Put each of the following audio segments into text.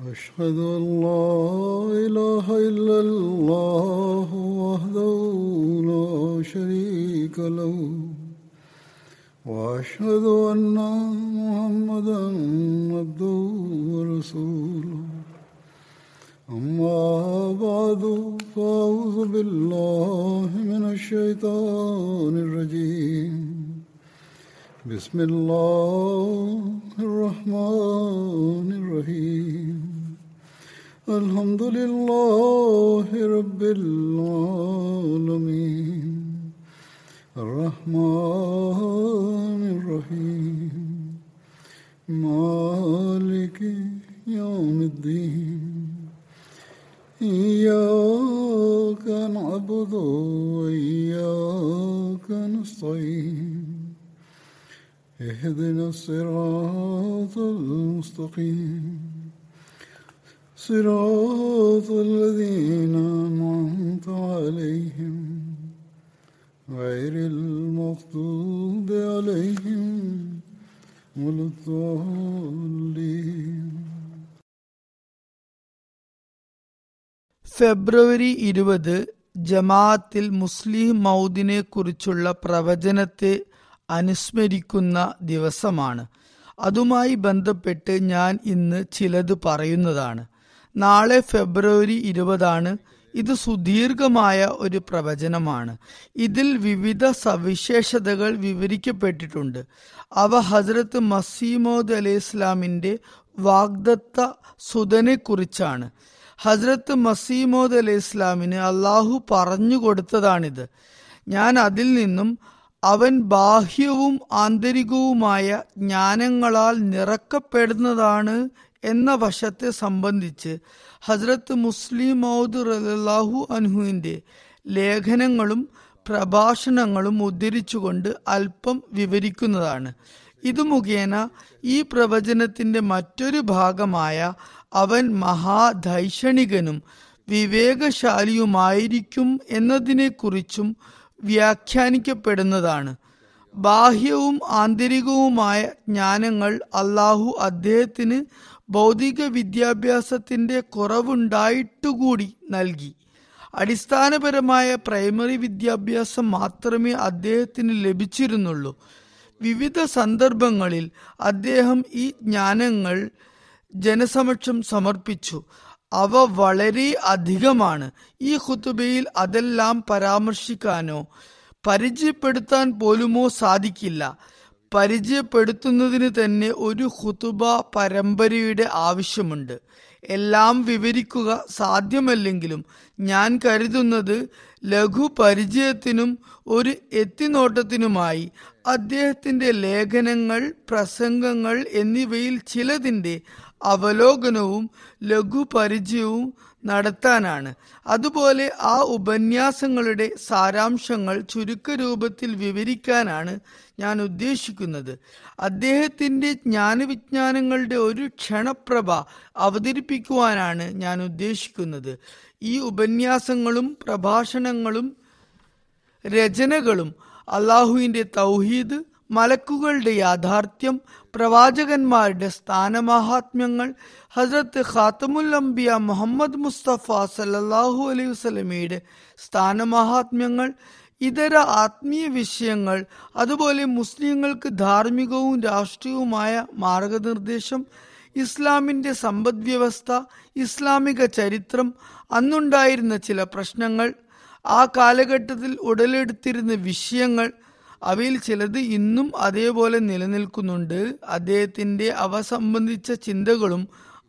أشهد أن لا إله إلا الله وحده لا شريك له وأشهد أن محمدا عبده ورسوله أما بعد فأعوذ بالله من الشيطان الرجيم بسم الله الرحمن الرحيم الحمد لله رب العالمين الرحمن الرحيم مالك يوم الدين إياك نعبد وإياك نستعين اهدنا الصراط المستقيم صراط الذين أنعمت عليهم غير المغضوب عليهم ولا الضالين. ഫെബ്രുവരി 20 ജമാഅത്തിൽ മുസ്ലിം മൗദിനെ കുറിച്ചുള്ള പ്രവചനത്തെ അനുസ്മരിക്കുന്ന ദിവസമാണ്. അതുമായി ബന്ധപ്പെട്ട് ഞാൻ ഇന്ന് ചിലത് പറയുന്നതാണ്. നാളെ ഫെബ്രുവരി 20 ഇത് സുദീർഘമായ ഒരു പ്രവചനമാണ്. ഇതിൽ വിവിധ സവിശേഷതകൾ വിവരിക്കപ്പെട്ടിട്ടുണ്ട്. അവ ഹസ്രത്ത് മസീമോദ് അലൈഹി ഇസ്ലാമിൻ്റെ വാഗ്ദത്ത സുതനെക്കുറിച്ചാണ്. ഹസ്രത്ത് മസീമോദ് അലൈഹി ഇസ്ലാമിന് അള്ളാഹു പറഞ്ഞു കൊടുത്തതാണിത്. ഞാൻ അതിൽ നിന്നും അവൻ ബാഹ്യവും ആന്തരികവുമായ ജ്ഞാനങ്ങളാൽ നിറക്കപ്പെടുന്നതാണ് എന്ന വശത്തെ സംബന്ധിച്ച് ഹസ്രത്ത് മുസ്ലിം മൗദ് റളിയല്ലാഹു അൻഹുവിൻ്റെ ലേഖനങ്ങളും പ്രഭാഷണങ്ങളും ഉദ്ധരിച്ചുകൊണ്ട് അല്പം വിവരിക്കുന്നതാണ്. ഇത് മുഖേന ഈ പ്രവചനത്തിൻ്റെ മറ്റൊരു ഭാഗമായ അവൻ മഹാധൈഷണികനും വിവേകശാലിയുമായിരിക്കും എന്നതിനെക്കുറിച്ചും വ്യാഖ്യാനിക്കപ്പെടുന്നതാണ്. ബാഹ്യവും ആന്തരികവുമായ ജ്ഞാനങ്ങൾ അള്ളാഹു അദ്ദേഹത്തിന് ഭൗതിക വിദ്യാഭ്യാസത്തിൻ്റെ കുറവുണ്ടായിട്ടുകൂടി നൽകി. അടിസ്ഥാനപരമായ പ്രൈമറി വിദ്യാഭ്യാസം മാത്രമേ അദ്ദേഹത്തിന് ലഭിച്ചിരുന്നുള്ളൂ. വിവിധ സന്ദർഭങ്ങളിൽ അദ്ദേഹം ഈ ജ്ഞാനങ്ങൾ ജനസമക്ഷം സമർപ്പിച്ചു. അവ വളരെ അധികമാണ്. ഈ ഖുതുബയിൽ അതെല്ലാം പരാമർശിക്കാനോ പരിചയപ്പെടുത്താൻ പോലുമോ സാധിക്കില്ല. പരിചയപ്പെടുത്തുന്നതിന് തന്നെ ഒരു ഖുതുബ പരമ്പരയുടെ ആവശ്യമുണ്ട്. എല്ലാം വിവരിക്കുക സാധ്യമല്ലെങ്കിലും ഞാൻ കരുതുന്നത് ലഘു പരിചയത്തിനും ഒരു എത്തിനോട്ടത്തിനുമായി അദ്ദേഹത്തിൻ്റെ ലേഖനങ്ങൾ, പ്രസംഗങ്ങൾ എന്നിവയിൽ ചിലതിൻ്റെ അവലോകനവും ലഘുപരിചയവും നടത്താനാണ്. അതുപോലെ ആ ഉപന്യാസങ്ങളുടെ സാരാംശങ്ങൾ ചുരുക്കരൂപത്തിൽ വിവരിക്കാനാണ് ഞാൻ ഉദ്ദേശിക്കുന്നത്. അദ്ദേഹത്തിൻ്റെ ജ്ഞാനവിജ്ഞാനങ്ങളുടെ ഒരു ക്ഷണപ്രഭ അവതരിപ്പിക്കുവാനാണ് ഞാൻ ഉദ്ദേശിക്കുന്നത്. ഈ ഉപന്യാസങ്ങളും പ്രഭാഷണങ്ങളും രചനകളും അള്ളാഹുവിൻ്റെ തൗഹീദ്, മലക്കുകളുടെ യാഥാർത്ഥ്യം, പ്രവാചകന്മാരുടെ സ്ഥാനമാഹാത്മ്യങ്ങൾ, ഹസ്രത്ത് ഖാത്തമുൽ അംബിയ മുഹമ്മദ് മുസ്തഫ സല്ലല്ലാഹു അലൈഹി വസല്ലമയുടെ സ്ഥാനമാഹാത്മ്യങ്ങൾ, ഇതര ആത്മീയ വിഷയങ്ങൾ, അതുപോലെ മുസ്ലിങ്ങൾക്ക് ധാർമ്മികവും രാഷ്ട്രീയവുമായ മാർഗനിർദ്ദേശം, ഇസ്ലാമിൻ്റെ സമ്പദ്വ്യവസ്ഥ, ഇസ്ലാമിക ചരിത്രം, അന്നുണ്ടായിരുന്ന ചില പ്രശ്നങ്ങൾ, ആ കാലഘട്ടത്തിൽ ഉടലെടുത്തിരുന്ന വിഷയങ്ങൾ, അവയിൽ ചിലത് ഇന്നും അതേപോലെ നിലനിൽക്കുന്നുണ്ട്. അദ്ദേഹത്തിൻ്റെ അവ സംബന്ധിച്ച ചിന്തകളും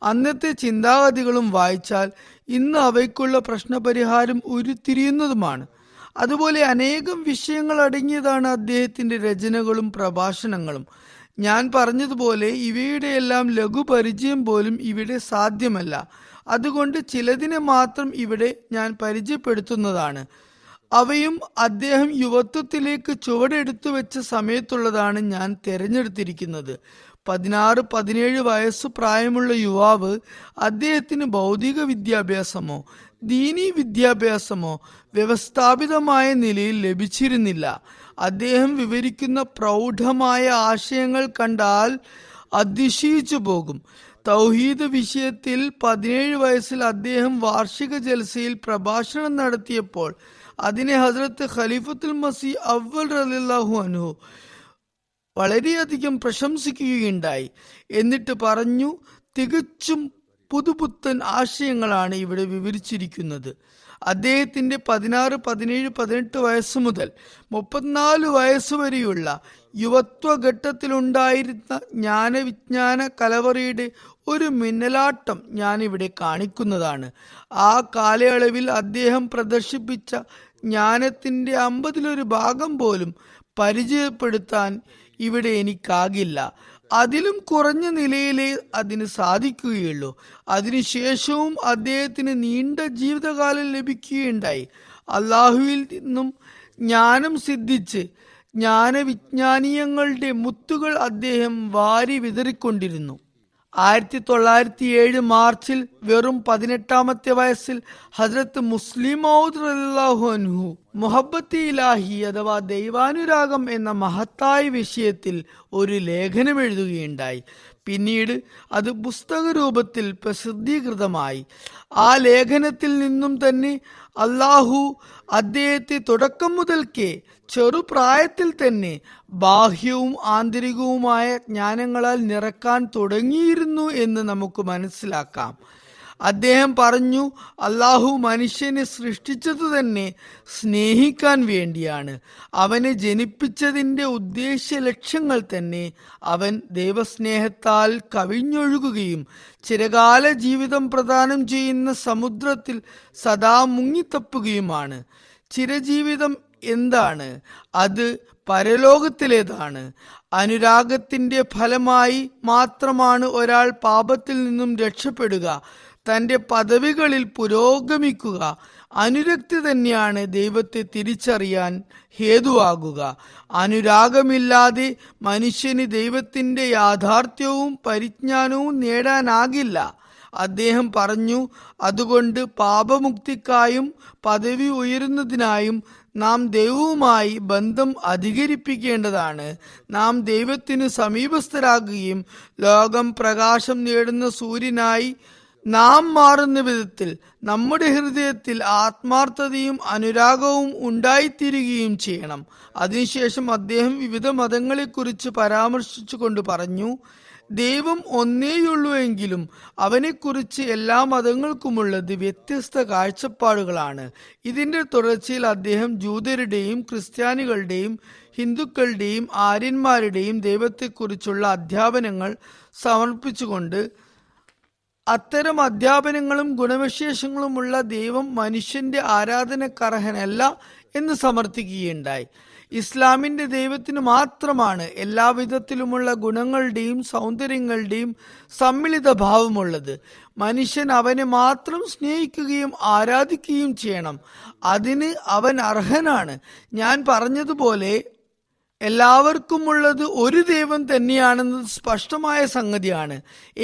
അന്നത്തെ ചിന്താഗതികളും വായിച്ചാൽ ഇന്ന് അവയ്ക്കുള്ള പ്രശ്നപരിഹാരം ഉരുത്തിരിയുന്നതുമാണ്. അതുപോലെ അനേകം വിഷയങ്ങൾ അടങ്ങിയതാണ് അദ്ദേഹത്തിൻ്റെ രചനകളും പ്രഭാഷണങ്ങളും. ഞാൻ പറഞ്ഞതുപോലെ ഇവയുടെയെല്ലാം ലഘുപരിചയം പോലും ഇവിടെ സാധ്യമല്ല. അതുകൊണ്ട് ചിലതിനെ മാത്രം ഇവിടെ ഞാൻ പരിചയപ്പെടുത്തുന്നതാണ്. അവയും അദ്ദേഹം യുവത്വത്തിലേക്ക് ചുവടെടുത്തു വെച്ച സമയത്തുള്ളതാണ് ഞാൻ തിരഞ്ഞെടുത്തിരിക്കുന്നത്. 16-17 വയസ്സ് പ്രായമുള്ള യുവാവ് അദ്ദേഹത്തിന് ഭൗതിക വിദ്യാഭ്യാസമോ ദീനീ വിദ്യാഭ്യാസമോ വ്യവസ്ഥാപിതമായ നിലയിൽ ലഭിച്ചിരുന്നില്ല. അദ്ദേഹം വിവരിക്കുന്ന പ്രൗഢമായ ആശയങ്ങൾ കണ്ടാൽ അതിശയിച്ചു പോകും. തൗഹീദ് വിഷയത്തിൽ 17 വയസ്സിൽ അദ്ദേഹം വാർഷിക ജൽസയിൽ പ്രഭാഷണം നടത്തിയപ്പോൾ അതിനെ ഹസ്രത്ത് ഖലീഫത്തുൽ മസീഹ് അവ്വൽ റളിയല്ലാഹു അൻഹു വളരെയധികം പ്രശംസിക്കുകയുണ്ടായി. എന്നിട്ട് പറഞ്ഞു, തികച്ചും പുതുപുത്തൻ ആശയങ്ങളാണ് ഇവിടെ വിവരിച്ചിരിക്കുന്നത്. അദ്ദേഹത്തിൻ്റെ 16, 17, 18 വയസ്സ് മുതൽ 34 വയസ്സ് വരെയുള്ള യുവത്വഘട്ടത്തിലുണ്ടായിരുന്ന ജ്ഞാനവിജ്ഞാന കലവറയുടെ ഒരു മിന്നലാട്ടം ഞാനിവിടെ കാണിക്കുന്നതാണ്. ആ കാലയളവിൽ അദ്ദേഹം പ്രദർശിപ്പിച്ച ജ്ഞാനത്തിൻ്റെ 50% പോലും പരിചയപ്പെടുത്താൻ ഇവിടെ എനിക്കാകില്ല. അതിലും കുറഞ്ഞ നിലയിലേ അതിന് സാധിക്കുകയുള്ളൂ. അതിനുശേഷവും അദ്ദേഹത്തിന് നീണ്ട ജീവിതകാലം ലഭിക്കുകയുണ്ടായി. അള്ളാഹുവിൽ നിന്നും ജ്ഞാനം സിദ്ധിച്ച് ജ്ഞാനവിജ്ഞാനീയങ്ങളുടെ മുത്തുകൾ അദ്ദേഹം വാരി വിതറിക്കൊണ്ടിരുന്നു. 1907 മാർച്ചിൽ വെറും 18-ാമത്തെ വയസ്സിൽ ഹസ്രത്ത് മുസ്ലിം മൗദ് റളിയല്ലാഹു അൻഹു മുഹബ്ബത്തി ഇലാഹി അഥവാ ദൈവാനുരാഗം എന്ന മഹത്തായ വിഷയത്തിൽ ഒരു ലേഖനം എഴുതുകയുണ്ടായി. പിന്നീട് അത് പുസ്തക രൂപത്തിൽ പ്രസിദ്ധീകൃതമായി. ആ ലേഖനത്തിൽ നിന്നും തന്നെ അള്ളാഹു അദ്ദേഹത്തെ തുടക്കം മുതൽക്കേ ചെറുപ്രായത്തിൽ തന്നെ ബാഹ്യവും ആന്തരികവുമായ ജ്ഞാനങ്ങളാൽ നിറക്കാൻ തുടങ്ങിയിരുന്നു എന്ന് നമുക്ക് മനസ്സിലാക്കാം. അദ്ദേഹം പറഞ്ഞു, അള്ളാഹു മനുഷ്യനെ സൃഷ്ടിച്ചത് തന്നെ സ്നേഹിക്കാൻ വേണ്ടിയാണ്. അവനെ ജനിപ്പിച്ചതിൻ്റെ ഉദ്ദേശ്യ ലക്ഷ്യങ്ങൾ തന്നെ അവൻ ദൈവസ്നേഹത്താൽ കവിഞ്ഞൊഴുകുകയും ചിരകാല ജീവിതം പ്രദാനം ചെയ്യുന്ന സമുദ്രത്തിൽ സദാ മുങ്ങിത്തപ്പുകയുമാണ്. ചിരജീവിതം എന്താണ്? അത് പരലോകത്തിലേതാണ്. അനുരാഗത്തിൻ്റെ ഫലമായി മാത്രമാണ് ഒരാൾ പാപത്തിൽ നിന്നും രക്ഷപ്പെടുക, തൻ്റെ പദവികളിൽ പുരോഗമിക്കുക. അനുരക്തി തന്നെയാണ് ദൈവത്തെ തിരിച്ചറിയാൻ ഹേതുവാകുക. അനുരാഗമില്ലാതെ മനുഷ്യന് ദൈവത്തിൻ്റെ യാഥാർത്ഥ്യവും പരിജ്ഞാനവും നേടാനാകില്ല. അദ്ദേഹം പറഞ്ഞു, അതുകൊണ്ട് പാപമുക്തിക്കായും പദവി ഉയരുന്നതിനായും നാം ദൈവവുമായി ബന്ധം അധികരിപ്പിക്കേണ്ടതാണ്. നാം ദൈവത്തിന് സമീപസ്ഥരാകുകയും ലോകം പ്രകാശം നേടുന്ന സൂര്യനായി നാം മാറുന്ന വിധത്തിൽ നമ്മുടെ ഹൃദയത്തിൽ ആത്മാർത്ഥതയും അനുരാഗവും ഉണ്ടായിത്തീരുകയും ചെയ്യണം. അതിനുശേഷം അദ്ദേഹം വിവിധ മതങ്ങളെക്കുറിച്ച് പരാമർശിച്ചു കൊണ്ട് പറഞ്ഞു, ദൈവം ഒന്നേയുള്ളൂ എങ്കിലും അവനെക്കുറിച്ച് എല്ലാ മതങ്ങൾക്കുമുള്ളത് വ്യത്യസ്ത കാഴ്ചപ്പാടുകളാണ്. ഇതിൻ്റെ തുടർച്ചയിൽ അദ്ദേഹം ജൂതരുടെയും ക്രിസ്ത്യാനികളുടെയും ഹിന്ദുക്കളുടെയും ആര്യന്മാരുടെയും ദൈവത്തെക്കുറിച്ചുള്ള അധ്യാപനങ്ങൾ സമർപ്പിച്ചുകൊണ്ട് അത്തരം അധ്യാപനങ്ങളും ഗുണവിശേഷങ്ങളുമുള്ള ദൈവം മനുഷ്യന്റെ ആരാധനക്കർഹനല്ല എന്ന് സമർത്ഥിക്കുകയുണ്ടായി. ഇസ്ലാമിൻ്റെ ദൈവത്തിന് മാത്രമാണ് എല്ലാവിധത്തിലുമുള്ള ഗുണങ്ങളുടെയും സൗന്ദര്യങ്ങളുടെയും സമ്മിളിത ഭാവമുള്ളത്. മനുഷ്യൻ അവനെ മാത്രം സ്നേഹിക്കുകയും ആരാധിക്കുകയും ചെയ്യണം. അതിന് അവൻ അർഹനാണ്. ഞാൻ പറഞ്ഞതുപോലെ എല്ലാവർക്കുമുള്ളത് ഒരു ദൈവം തന്നെയാണെന്നത് സ്പഷ്ടമായ സംഗതിയാണ്.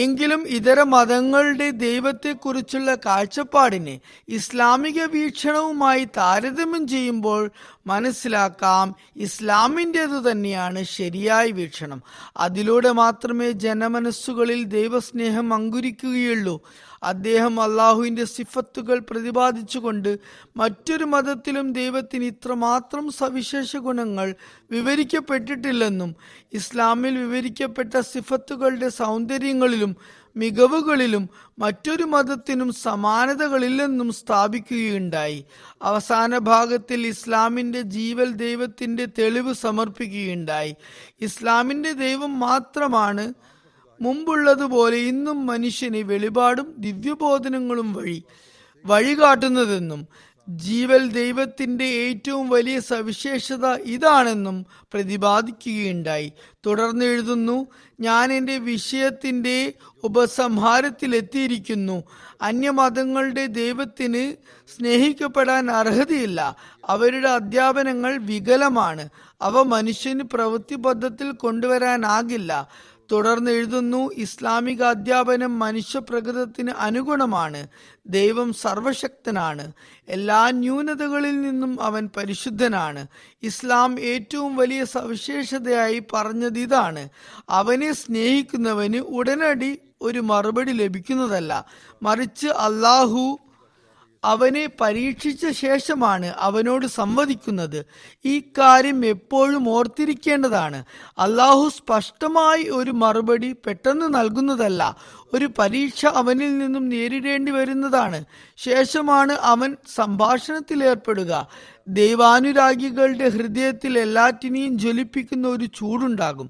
എങ്കിലും ഇതര മതങ്ങളുടെ ദൈവത്തെക്കുറിച്ചുള്ള കാഴ്ചപ്പാടിനെ ഇസ്ലാമിക വീക്ഷണവുമായി താരതമ്യം ചെയ്യുമ്പോൾ മനസ്സിലാക്കാം ഇസ്ലാമിൻ്റേതു തന്നെയാണ് ശരിയായ വീക്ഷണം. അതിലൂടെ മാത്രമേ ജനമനസ്സുകളിൽ ദൈവസ്നേഹം അങ്കുരിക്കുകയുള്ളൂ. അദ്ദേഹം അള്ളാഹുവിൻ്റെ സിഫത്തുകൾ പ്രതിപാദിച്ചുകൊണ്ട് മറ്റൊരു മതത്തിലും ദൈവത്തിന് ഇത്രമാത്രം സവിശേഷ ഗുണങ്ങൾ വിവരിക്കപ്പെട്ടിട്ടില്ലെന്നും ഇസ്ലാമിൽ വിവരിക്കപ്പെട്ട സിഫത്തുകളുടെ സൗന്ദര്യങ്ങളിലും മികവുകളിലും മറ്റൊരു മതത്തിനും സമാനതകളില്ലെന്നും സ്ഥാപിക്കുകയുണ്ടായി. അവസാന ഭാഗത്തിൽ ഇസ്ലാമിൻ്റെ ജീവൽ ദൈവത്തിൻ്റെ തെളിവ് സമർപ്പിക്കുകയുണ്ടായി. ഇസ്ലാമിൻ്റെ ദൈവം മാത്രമാണ് മുമ്പുള്ളതുപോലെ ഇന്നും മനുഷ്യന് വെളിപാടും ദിവ്യബോധനങ്ങളും വഴികാട്ടുന്നതെന്നും ജീവൽ ദൈവത്തിൻ്റെ ഏറ്റവും വലിയ സവിശേഷത ഇതാണെന്നും പ്രതിപാദിക്കുകയുണ്ടായി. തുടർന്ന് എഴുതുന്നു, ഞാൻ എൻ്റെ വിഷയത്തിൻ്റെ ഉപസംഹാരത്തിലെത്തിയിരിക്കുന്നു. അന്യമതങ്ങളുടെ ദൈവത്തിന് സ്നേഹിക്കപ്പെടാൻ അർഹതയില്ല. അവരുടെ അധ്യാപനങ്ങൾ വികലമാണ്. അവ മനുഷ്യന് പ്രവൃത്തിബദ്ധത്തിൽ കൊണ്ടുവരാനാകില്ല. തുടർന്ന് എഴുതുന്നു, ഇസ്ലാമിക അധ്യാപനം മനുഷ്യപ്രകൃതത്തിന് അനുഗുണമാണ്. ദൈവം സർവശക്തനാണ്. എല്ലാ ന്യൂനതകളിൽ നിന്നും അവൻ പരിശുദ്ധനാണ്. ഇസ്ലാം ഏറ്റവും വലിയ സവിശേഷതയായി പറഞ്ഞത് ഇതാണ്. അവനെ സ്നേഹിക്കുന്നവന് ഉടനടി ഒരു മറുപടി ലഭിക്കുന്നതല്ല, മറിച്ച് അള്ളാഹു അവനെ പരീക്ഷിച്ച ശേഷമാണ് അവനോട് സംവദിക്കുന്നത്. ഈ കാര്യം എപ്പോഴും ഓർത്തിരിക്കേണ്ടതാണ്. അള്ളാഹു സ്പഷ്ടമായി ഒരു മറുപടി പെട്ടെന്ന് നൽകുന്നതല്ല. ഒരു പരീക്ഷ അവനിൽ നിന്നും നേരിടേണ്ടി വരുന്നതാണ്. ശേഷമാണ് അവൻ സംഭാഷണത്തിലേർപ്പെടുക. ദൈവാനുരാഗികളുടെ ഹൃദയത്തിൽ എല്ലാറ്റിനെയും ജ്വലിപ്പിക്കുന്ന ഒരു ചൂടുണ്ടാകും.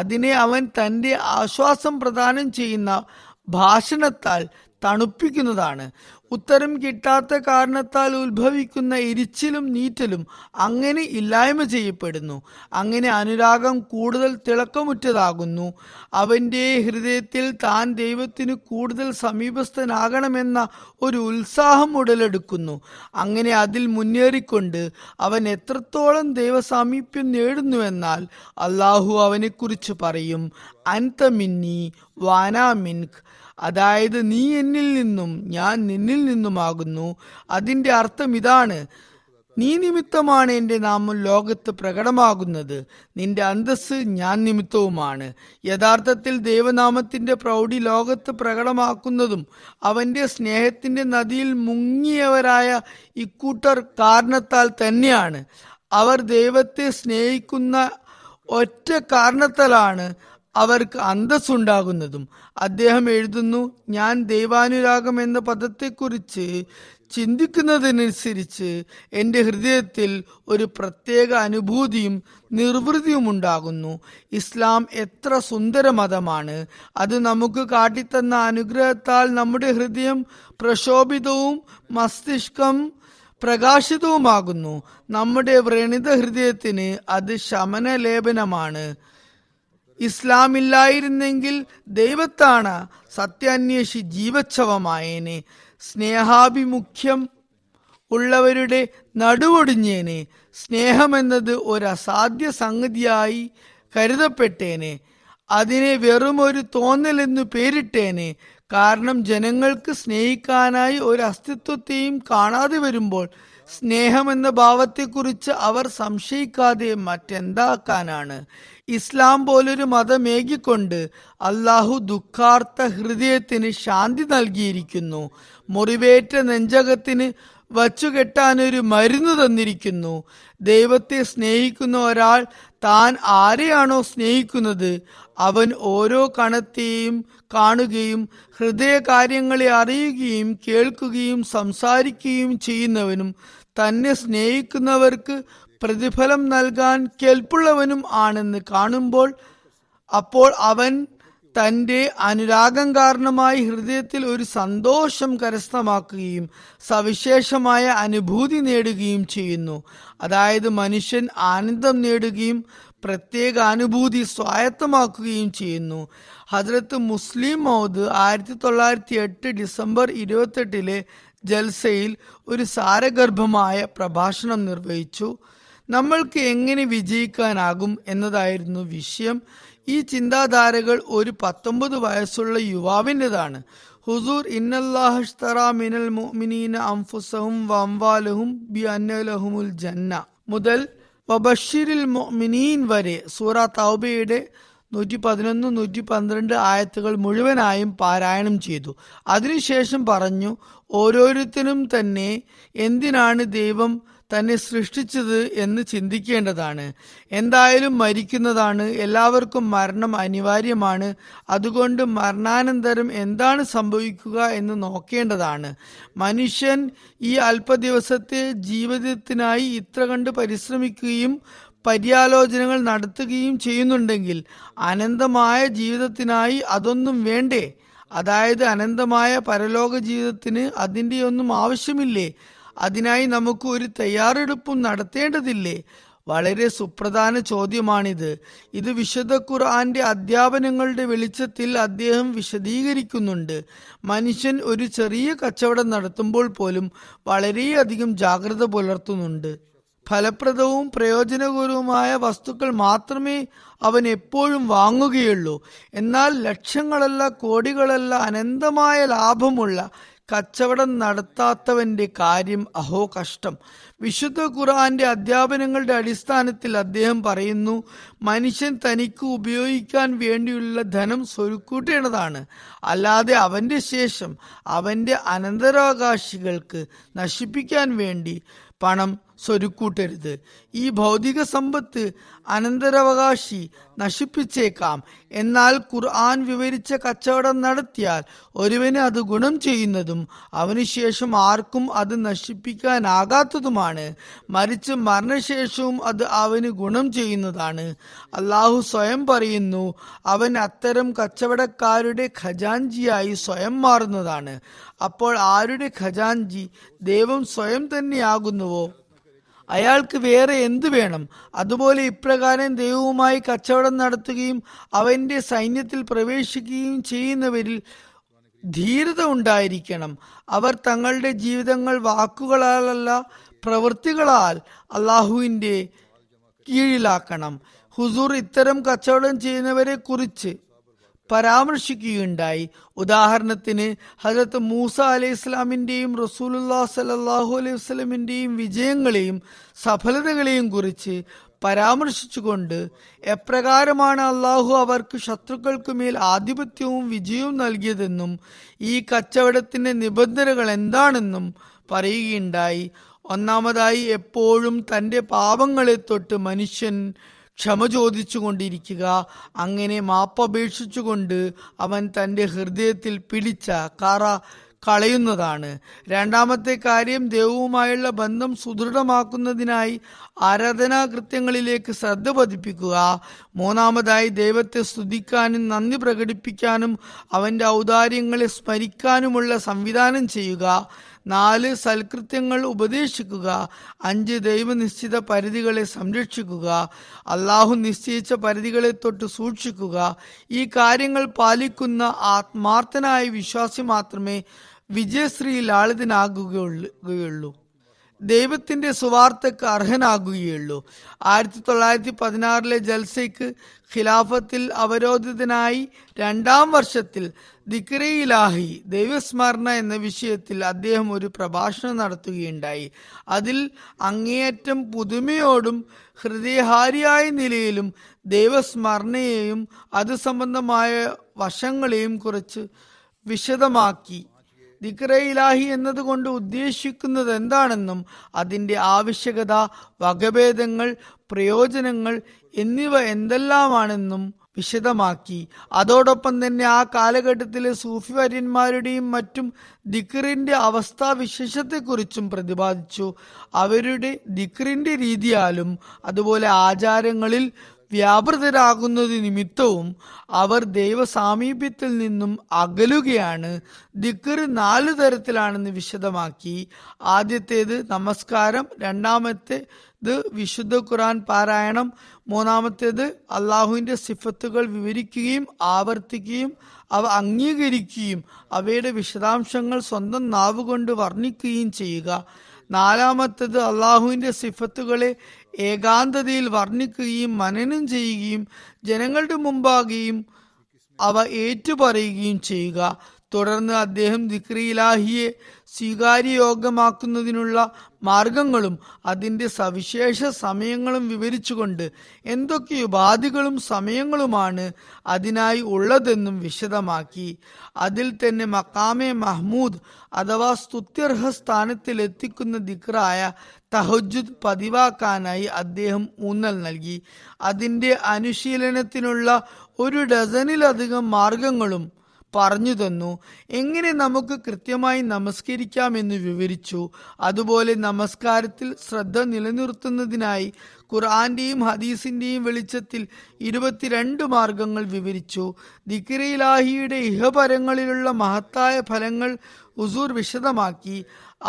അതിനെ അവൻ തൻ്റെ ആശ്വാസം പ്രദാനം ചെയ്യുന്ന ഭാഷണത്താൽ തണുപ്പിക്കുന്നതാണ്. ഉത്തരം കിട്ടാത്ത കാരണത്താൽ ഉത്ഭവിക്കുന്ന എരിച്ചിലും നീറ്റലും അങ്ങനെ ഇല്ലായ്മ ചെയ്യപ്പെടുന്നു. അങ്ങനെ അനുരാഗം കൂടുതൽ തിളക്കമുറ്റതാകുന്നു. അവൻ്റെ ഹൃദയത്തിൽ താൻ ദൈവത്തിന് കൂടുതൽ സമീപസ്ഥനാകണമെന്ന ഒരു ഉത്സാഹം ഉടലെടുക്കുന്നു. അങ്ങനെ അതിൽ മുന്നേറിക്കൊണ്ട് അവൻ എത്രത്തോളം ദൈവസാമീപ്യം നേടുന്നുവെന്നാൽ അള്ളാഹു അവനെക്കുറിച്ച് പറയും, അൻത മിന്നി വാനാ മിൻക്, അതായത് നീ എന്നിൽ നിന്നും ഞാൻ നിന്നിൽ നിന്നുമാകുന്നു. അതിൻ്റെ അർത്ഥം ഇതാണ്, നീ നിമിത്തമാണ് എൻ്റെ നാമം ലോകത്ത് പ്രകടമാകുന്നത്, നിന്റെ അന്തസ്സ് ഞാൻ നിമിത്തവുമാണ്. യഥാർത്ഥത്തിൽ ദൈവനാമത്തിൻ്റെ പ്രൗഢി ലോകത്ത് പ്രകടമാക്കുന്നതും അവൻ്റെ സ്നേഹത്തിൻ്റെ നദിയിൽ മുങ്ങിയവരായ ഇക്കൂട്ടർ കാരണത്താൽ തന്നെയാണ്. അവർ ദൈവത്തെ സ്നേഹിക്കുന്ന ഒറ്റ കാരണത്താലാണ് അവർക്ക് അന്തസ്സുണ്ടാകുന്നതും. അദ്ദേഹം എഴുതുന്നു, ഞാൻ ദൈവാനുരാഗം എന്ന പദത്തെക്കുറിച്ച് ചിന്തിക്കുന്നതിനനുസരിച്ച് എൻ്റെ ഹൃദയത്തിൽ ഒരു പ്രത്യേക അനുഭൂതിയും നിർവൃതിയും ഉണ്ടാകുന്നു. ഇസ്ലാം എത്ര സുന്ദര മതമാണ്! അത് നമുക്ക് കാട്ടിത്തന്ന അനുഗ്രഹത്താൽ നമ്മുടെ ഹൃദയം പ്രക്ഷോഭിതവും മസ്തിഷ്കം പ്രകാശിതവുമാകുന്നു. നമ്മുടെ വ്രണിത ഹൃദയത്തിന് അത് ശമനലേപനമാണ്. ഇസ്ലാമില്ലായിരുന്നെങ്കിൽ ദൈവത്താണ് സത്യാന്വേഷി ജീവച്ഛവമായേനെ, സ്നേഹാഭിമുഖ്യം ഉള്ളവരുടെ നടുവൊടിഞ്ഞേനെ, സ്നേഹമെന്നത് ഒരസാധ്യ സംഗതിയായി കരുതപ്പെട്ടേനെ, അതിനെ വെറുമൊരു തോന്നലെന്നു പേരിട്ടേനെ. കാരണം ജനങ്ങൾക്ക് സ്നേഹിക്കാനായി ഒരു അസ്തിത്വത്തെയും കാണാതെ വരുമ്പോൾ സ്നേഹമെന്ന ഭാവത്തെക്കുറിച്ച് അവർ സംശയിക്കാതെ മറ്റെന്താക്കാനാണ്? ഇസ്ലാം പോലൊരു മതമേകിക്കൊണ്ട് അള്ളാഹു ദുഃഖാർത്ഥ ഹൃദയത്തിന് ശാന്തി നൽകിയിരിക്കുന്നു. മുറിവേറ്റ നെഞ്ചകത്തിന് വച്ചുകെട്ടാനൊരു മരുന്ന് തന്നിരിക്കുന്നു. ദൈവത്തെ സ്നേഹിക്കുന്ന ഒരാൾ താൻ ആരെയാണോ സ്നേഹിക്കുന്നത് അവൻ ഓരോ കണത്തെയും കാണുകയും ഹൃദയകാര്യങ്ങളെ അറിയുകയും കേൾക്കുകയും സംസാരിക്കുകയും ചെയ്യുന്നവനും തന്നെ സ്നേഹിക്കുന്നവർക്ക് പ്രതിഫലം നൽകാൻ കെൽപ്പുള്ളവനും ആണെന്ന് കാണുമ്പോൾ അപ്പോൾ അവൻ തൻ്റെ അനുരാഗം കാരണമായി ഹൃദയത്തിൽ ഒരു സന്തോഷം കരസ്ഥമാക്കുകയും സവിശേഷമായ അനുഭൂതി നേടുകയും ചെയ്യുന്നു. അതായത് മനുഷ്യൻ ആനന്ദം നേടുകയും പ്രത്യേക അനുഭൂതി സ്വായത്തമാക്കുകയും ചെയ്യുന്നു. ഹദ്രത്ത് മുസ്ലിം മൗദ് 1908 ഡിസംബർ 28-ലെ ജൽസയിൽ ഒരു സാരഗർഭമായ പ്രഭാഷണം നിർവഹിച്ചു. നമ്മൾക്ക് എങ്ങനെ വിജയിക്കാനാകും എന്നതായിരുന്നു വിഷയം. ഈ ചിന്താധാരകൾ ഒരു 19 വയസ്സുള്ള യുവാവിൻ്റെതാണ്. ഹുസൂർ ഇന്നല്ലാഹ്തറാ മിനൽ മുഅ്മിനീന അംഫുസഹും വംവാലഹും ബിഅന്ന ലഹുമുൽ ജന്ന മുതൽ വബശ്ശിരിൽ മുഅ്മിനീൻ വരെ സൂറ തൗബയുടെ 111, 112 ആയത്തുകൾ മുഴുവനായും പാരായണം ചെയ്തു. അതിനുശേഷം പറഞ്ഞു, ഓരോരുത്തരും തന്നെ എന്തിനാണ് ദൈവം തന്നെ സൃഷ്ടിച്ചത് എന്ന് ചിന്തിക്കേണ്ടതാണ്. എന്തായാലും മരിക്കുന്നതാണ്, എല്ലാവർക്കും മരണം അനിവാര്യമാണ്. അതുകൊണ്ട് മരണാനന്തരം എന്താണ് സംഭവിക്കുക എന്ന് നോക്കേണ്ടതാണ്. മനുഷ്യൻ ഈ അല്പ ദിവസത്തെ ജീവിതത്തിനായി ഇത്ര കണ്ട് പരിശ്രമിക്കുകയും പര്യാലോചനകൾ നടത്തുകയും ചെയ്യുന്നുണ്ടെങ്കിൽ അനന്തമായ ജീവിതത്തിനായി അതൊന്നും വേണ്ടേ? അതായത് അനന്തമായ പരലോക ജീവിതത്തിന് അതിൻ്റെയൊന്നും ആവശ്യമില്ലേ? അതിനായി നമുക്ക് ഒരു തയ്യാറെടുപ്പും നടത്തേണ്ടതില്ലേ? വളരെ സുപ്രധാന ചോദ്യമാണിത്. ഇത് വിശുദ്ധ ഖുർആന്റെ അധ്യാപനങ്ങളുടെ വെളിച്ചത്തിൽ അദ്ദേഹം വിശദീകരിക്കുന്നുണ്ട്. മനുഷ്യൻ ഒരു ചെറിയ കച്ചവടം നടത്തുമ്പോൾ പോലും വളരെയധികം ജാഗ്രത പുലർത്തുന്നുണ്ട്. ഫലപ്രദവും പ്രയോജനകരവുമായ വസ്തുക്കൾ മാത്രമേ അവൻ എപ്പോഴും വാങ്ങുകയുള്ളൂ. എന്നാൽ ലക്ഷങ്ങളല്ല, കോടികളല്ല, അനന്തമായ ലാഭമുള്ള കച്ചവടം നടത്താത്തവന്റെ കാര്യം അഹോ കഷ്ടം. വിശുദ്ധ ഖുർആന്റെ അധ്യാപനങ്ങളുടെ അടിസ്ഥാനത്തിൽ അദ്ദേഹം പറയുന്നു, മനുഷ്യൻ തനിക്ക് ഉപയോഗിക്കാൻ വേണ്ടിയുള്ള ധനം സ്വരുക്കൂട്ടേണ്ടതാണ്, അല്ലാതെ അവന്റെ ശേഷം അവന്റെ അനന്തരാവകാശികൾക്ക് നശിപ്പിക്കാൻ വേണ്ടി പണം സ്വരുക്കൂട്ടരുത്. ഈ ഭൗതിക സമ്പത്ത് അനന്തരാവകാശി നശിപ്പിച്ചേക്കാം. എന്നാൽ ഖുർആൻ വിവരിച്ച കച്ചവടം നടത്തിയാൽ ഒരുവന് അത് ഗുണം ചെയ്യുന്നതും അവനുശേഷം ആർക്കും അത് നശിപ്പിക്കാനാകാത്തതുമാണ്. മറിച്ച് മരണശേഷവും അത് അവന് ഗുണം ചെയ്യുന്നതാണ്. അള്ളാഹു സ്വയം പറയുന്നു, അവൻ അത്തരം കച്ചവടക്കാരുടെ ഖജാൻജിയായി സ്വയം മാറുന്നതാണ്. അപ്പോൾ ആരുടെ ഖജാൻജി ദൈവം സ്വയം തന്നെയാകുന്നുവോ? അയാൾക്ക് വേറെ എന്ത് വേണം? അതുപോലെ ഇപ്രകാരം ദൈവവുമായി കച്ചവടം നടത്തുകയും അവൻ്റെ സൈന്യത്തിൽ പ്രവേശിക്കുകയും ചെയ്യുന്നവരിൽ ധീരത ഉണ്ടായിരിക്കണം. അവർ തങ്ങളുടെ ജീവിതങ്ങൾ വാക്കുകളാലല്ല പ്രവൃത്തികളാൽ അള്ളാഹുവിൻ്റെ കീഴിലാക്കണം. ഹുസൂർ ഇത്തരം കച്ചവടം ചെയ്യുന്നവരെ കുറിച്ച് പരാമർശിക്കുകയുണ്ടായി. ഉദാഹരണത്തിന് ഹജരത്ത് മൂസ അലൈഹി ഇസ്ലാമിൻ്റെയും റസൂലുല്ലാ സല്ലല്ലാഹു അലൈഹി വസല്ലമിൻ്റെയും വിജയങ്ങളെയും സഫലതകളെയും കുറിച്ച് പരാമർശിച്ചുകൊണ്ട് എപ്രകാരമാണ് അള്ളാഹു അവർക്ക് ശത്രുക്കൾക്ക് മേൽ ആധിപത്യവും വിജയവും നൽകിയതെന്നും ഈ കച്ചവടത്തിൻ്റെ നിബന്ധനകൾ എന്താണെന്നും പറയുകയുണ്ടായി. ഒന്നാമതായി, എപ്പോഴും തൻ്റെ പാപങ്ങളെ തൊട്ട് മനുഷ്യൻ ക്ഷമ ചോദിച്ചു കൊണ്ടിരിക്കുക. അങ്ങനെ മാപ്പപേക്ഷിച്ചുകൊണ്ട് അവൻ തൻ്റെ ഹൃദയത്തിൽ പിടിച്ച കറ കളയുന്നതാണ്. രണ്ടാമത്തെ കാര്യം, ദൈവവുമായുള്ള ബന്ധം സുദൃഢമാക്കുന്നതിനായി ആരാധനാകൃത്യങ്ങളിലേക്ക് ശ്രദ്ധ പതിപ്പിക്കുക. മൂന്നാമതായി, ദൈവത്തെ സ്തുതിക്കാനും നന്ദി പ്രകടിപ്പിക്കാനും അവൻ്റെ ഔദാര്യങ്ങളെ സ്മരിക്കാനുമുള്ള സംവിധാനം ചെയ്യുക. 4, സൽകൃത്യങ്ങൾ ഉപദേശിക്കുക. 5, ദൈവനിശ്ചിത പരിധികളെ സംരക്ഷിക്കുക. അള്ളാഹു നിശ്ചയിച്ച പരിധികളെ തൊട്ട് സൂക്ഷിക്കുക. ഈ കാര്യങ്ങൾ പാലിക്കുന്ന ആത്മാർത്ഥനായ വിശ്വാസി മാത്രമേ വിജയശ്രീ ലാളിതനാകുകയുള്ളൂ, ദൈവത്തിൻ്റെ സുവാർത്തക്ക് അർഹനാകുകയുള്ളൂ. 1916 ജൽസയ്ക്ക് ഖിലാഫത്തിൽ അവരോധിതനായി 2-ാം വർഷത്തിൽ ദിക്റെ ഇലാഹി ദൈവസ്മരണ എന്ന വിഷയത്തിൽ അദ്ദേഹം ഒരു പ്രഭാഷണം നടത്തുകയുണ്ടായി. അതിൽ അങ്ങേയറ്റം പുതുമയോടും ഹൃദയഹാരിയായ നിലയിലും ദൈവസ്മരണയെയും അത് സംബന്ധമായ വശങ്ങളെയും കുറിച്ച് വിശദമാക്കി. ദിക്റെ ഇലാഹി എന്നതുകൊണ്ട് ഉദ്ദേശിക്കുന്നത് എന്താണെന്നും അതിൻ്റെ ആവശ്യകത, വകഭേദങ്ങൾ, പ്രയോജനങ്ങൾ എന്നിവ എന്തെല്ലാമാണെന്നും വിശദമാക്കി. അതോടൊപ്പം തന്നെ ആ കാലഘട്ടത്തിലെ സൂഫി വര്യന്മാരുടെയും മറ്റും ദിക്റിൻ്റെ അവസ്ഥാവിശേഷത്തെക്കുറിച്ചും പ്രതിപാദിച്ചു. അവരുടെ ദിക്റിൻ്റെ രീതിയാലും അതുപോലെ ആചാരങ്ങളിൽ വ്യാപൃതരാകുന്നത് നിമിത്തവും അവർ ദൈവസാമീപ്യത്തിൽ നിന്നും അകലുകയാണ്. ദിക്റ് 4 തരത്തിലാണെന്ന് വിശദമാക്കി. ആദ്യത്തേത് നമസ്കാരം, 2-ാമത്തേത് വിശുദ്ധ ഖുർആൻ പാരായണം, 3-ാമത്തേത് അള്ളാഹുവിൻ്റെ സിഫത്തുകൾ വിവരിക്കുകയും ആവർത്തിക്കുകയും അവ അംഗീകരിക്കുകയും അവയുടെ വിശദാംശങ്ങൾ സ്വന്തം നാവുകൊണ്ട് വർണ്ണിക്കുകയും ചെയ്യുക, 4-ാമത്തേത് അള്ളാഹുവിൻ്റെ സിഫത്തുകളെ ഏകാന്തതയിൽ വർണ്ണിക്കുകയും മനനം ചെയ്യുകയും ജനങ്ങളുടെ മുമ്പാകെയും അവ ഏറ്റുപറയുകയും ചെയ്യുക. തുടർന്ന് അദ്ദേഹം ദിക്റെ ഇലാഹിയെ സ്വീകാര്യയോഗ്യമാക്കുന്നതിനുള്ള മാർഗങ്ങളും അതിൻ്റെ സവിശേഷ സമയങ്ങളും വിവരിച്ചുകൊണ്ട് എന്തൊക്കെ ഉപാധികളും സമയങ്ങളുമാണ് അതിനായി ഉള്ളതെന്നും വിശദമാക്കി. അതിൽ തന്നെ മക്കാമെ മഹ്മൂദ് അഥവാ സ്തുത്യർഹ സ്ഥാനത്തിലെത്തിക്കുന്ന ദിക്റായ തഹജ്ജുദ് പതിവാക്കാനായി അദ്ദേഹം ഊന്നൽ നൽകി. അതിൻ്റെ അനുശീലനത്തിനുള്ള 12 മാർഗങ്ങളും പറഞ്ഞു തന്നു. എങ്ങനെ നമുക്ക് കൃത്യമായി നമസ്കരിക്കാമെന്ന് വിവരിച്ചു. അതുപോലെ നമസ്കാരത്തിൽ ശ്രദ്ധ നിലനിർത്തുന്നതിനായി ഖുർആന്റെയും ഹദീസിന്റെയും വെളിച്ചത്തിൽ 22 മാർഗങ്ങൾ വിവരിച്ചു. ദിക്റെ ഇലാഹിയുടെ ഇഹപരങ്ങളിലുള്ള മഹത്തായ ഫലങ്ങൾ ഹുസൂർ വിശദമാക്കി.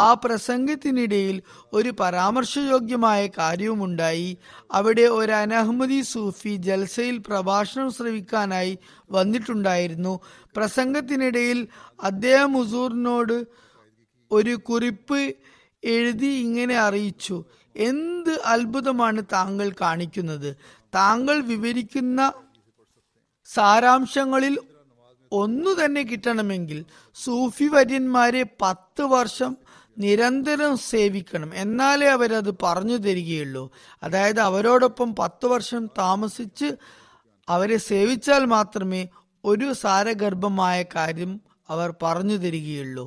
ആ പ്രസംഗത്തിനിടയിൽ ഒരു പരാമർശയോഗ്യമായ കാര്യവുമുണ്ടായി. അവിടെ ഒരു അനഹ്മദി സൂഫി ജൽസയിൽ പ്രഭാഷണം ശ്രവിക്കാനായി വന്നിട്ടുണ്ടായിരുന്നു. പ്രസംഗത്തിനിടയിൽ അദ്ദേഹം ഹുസൂറിനോട് ഒരു കുറിപ്പ് എഴുതി ഇങ്ങനെ അറിയിച്ചു: എന്ത് അത്ഭുതമാണ് താങ്കൾ കാണിക്കുന്നത്! താങ്കൾ വിവരിക്കുന്ന സാരാംശങ്ങളിൽ ഒന്നു തന്നെ കിട്ടണമെങ്കിൽ സൂഫി വര്യന്മാരെ 10 വർഷം നിരന്തരം സേവിക്കണം, എന്നാലേ അവരത് പറഞ്ഞു തരികയുള്ളൂ. അതായത് അവരോടൊപ്പം 10 വർഷം താമസിച്ച് അവരെ സേവിച്ചാൽ മാത്രമേ ഒരു സാരഗർഭമായ കാര്യം അവർ പറഞ്ഞു തരികയുള്ളൂ.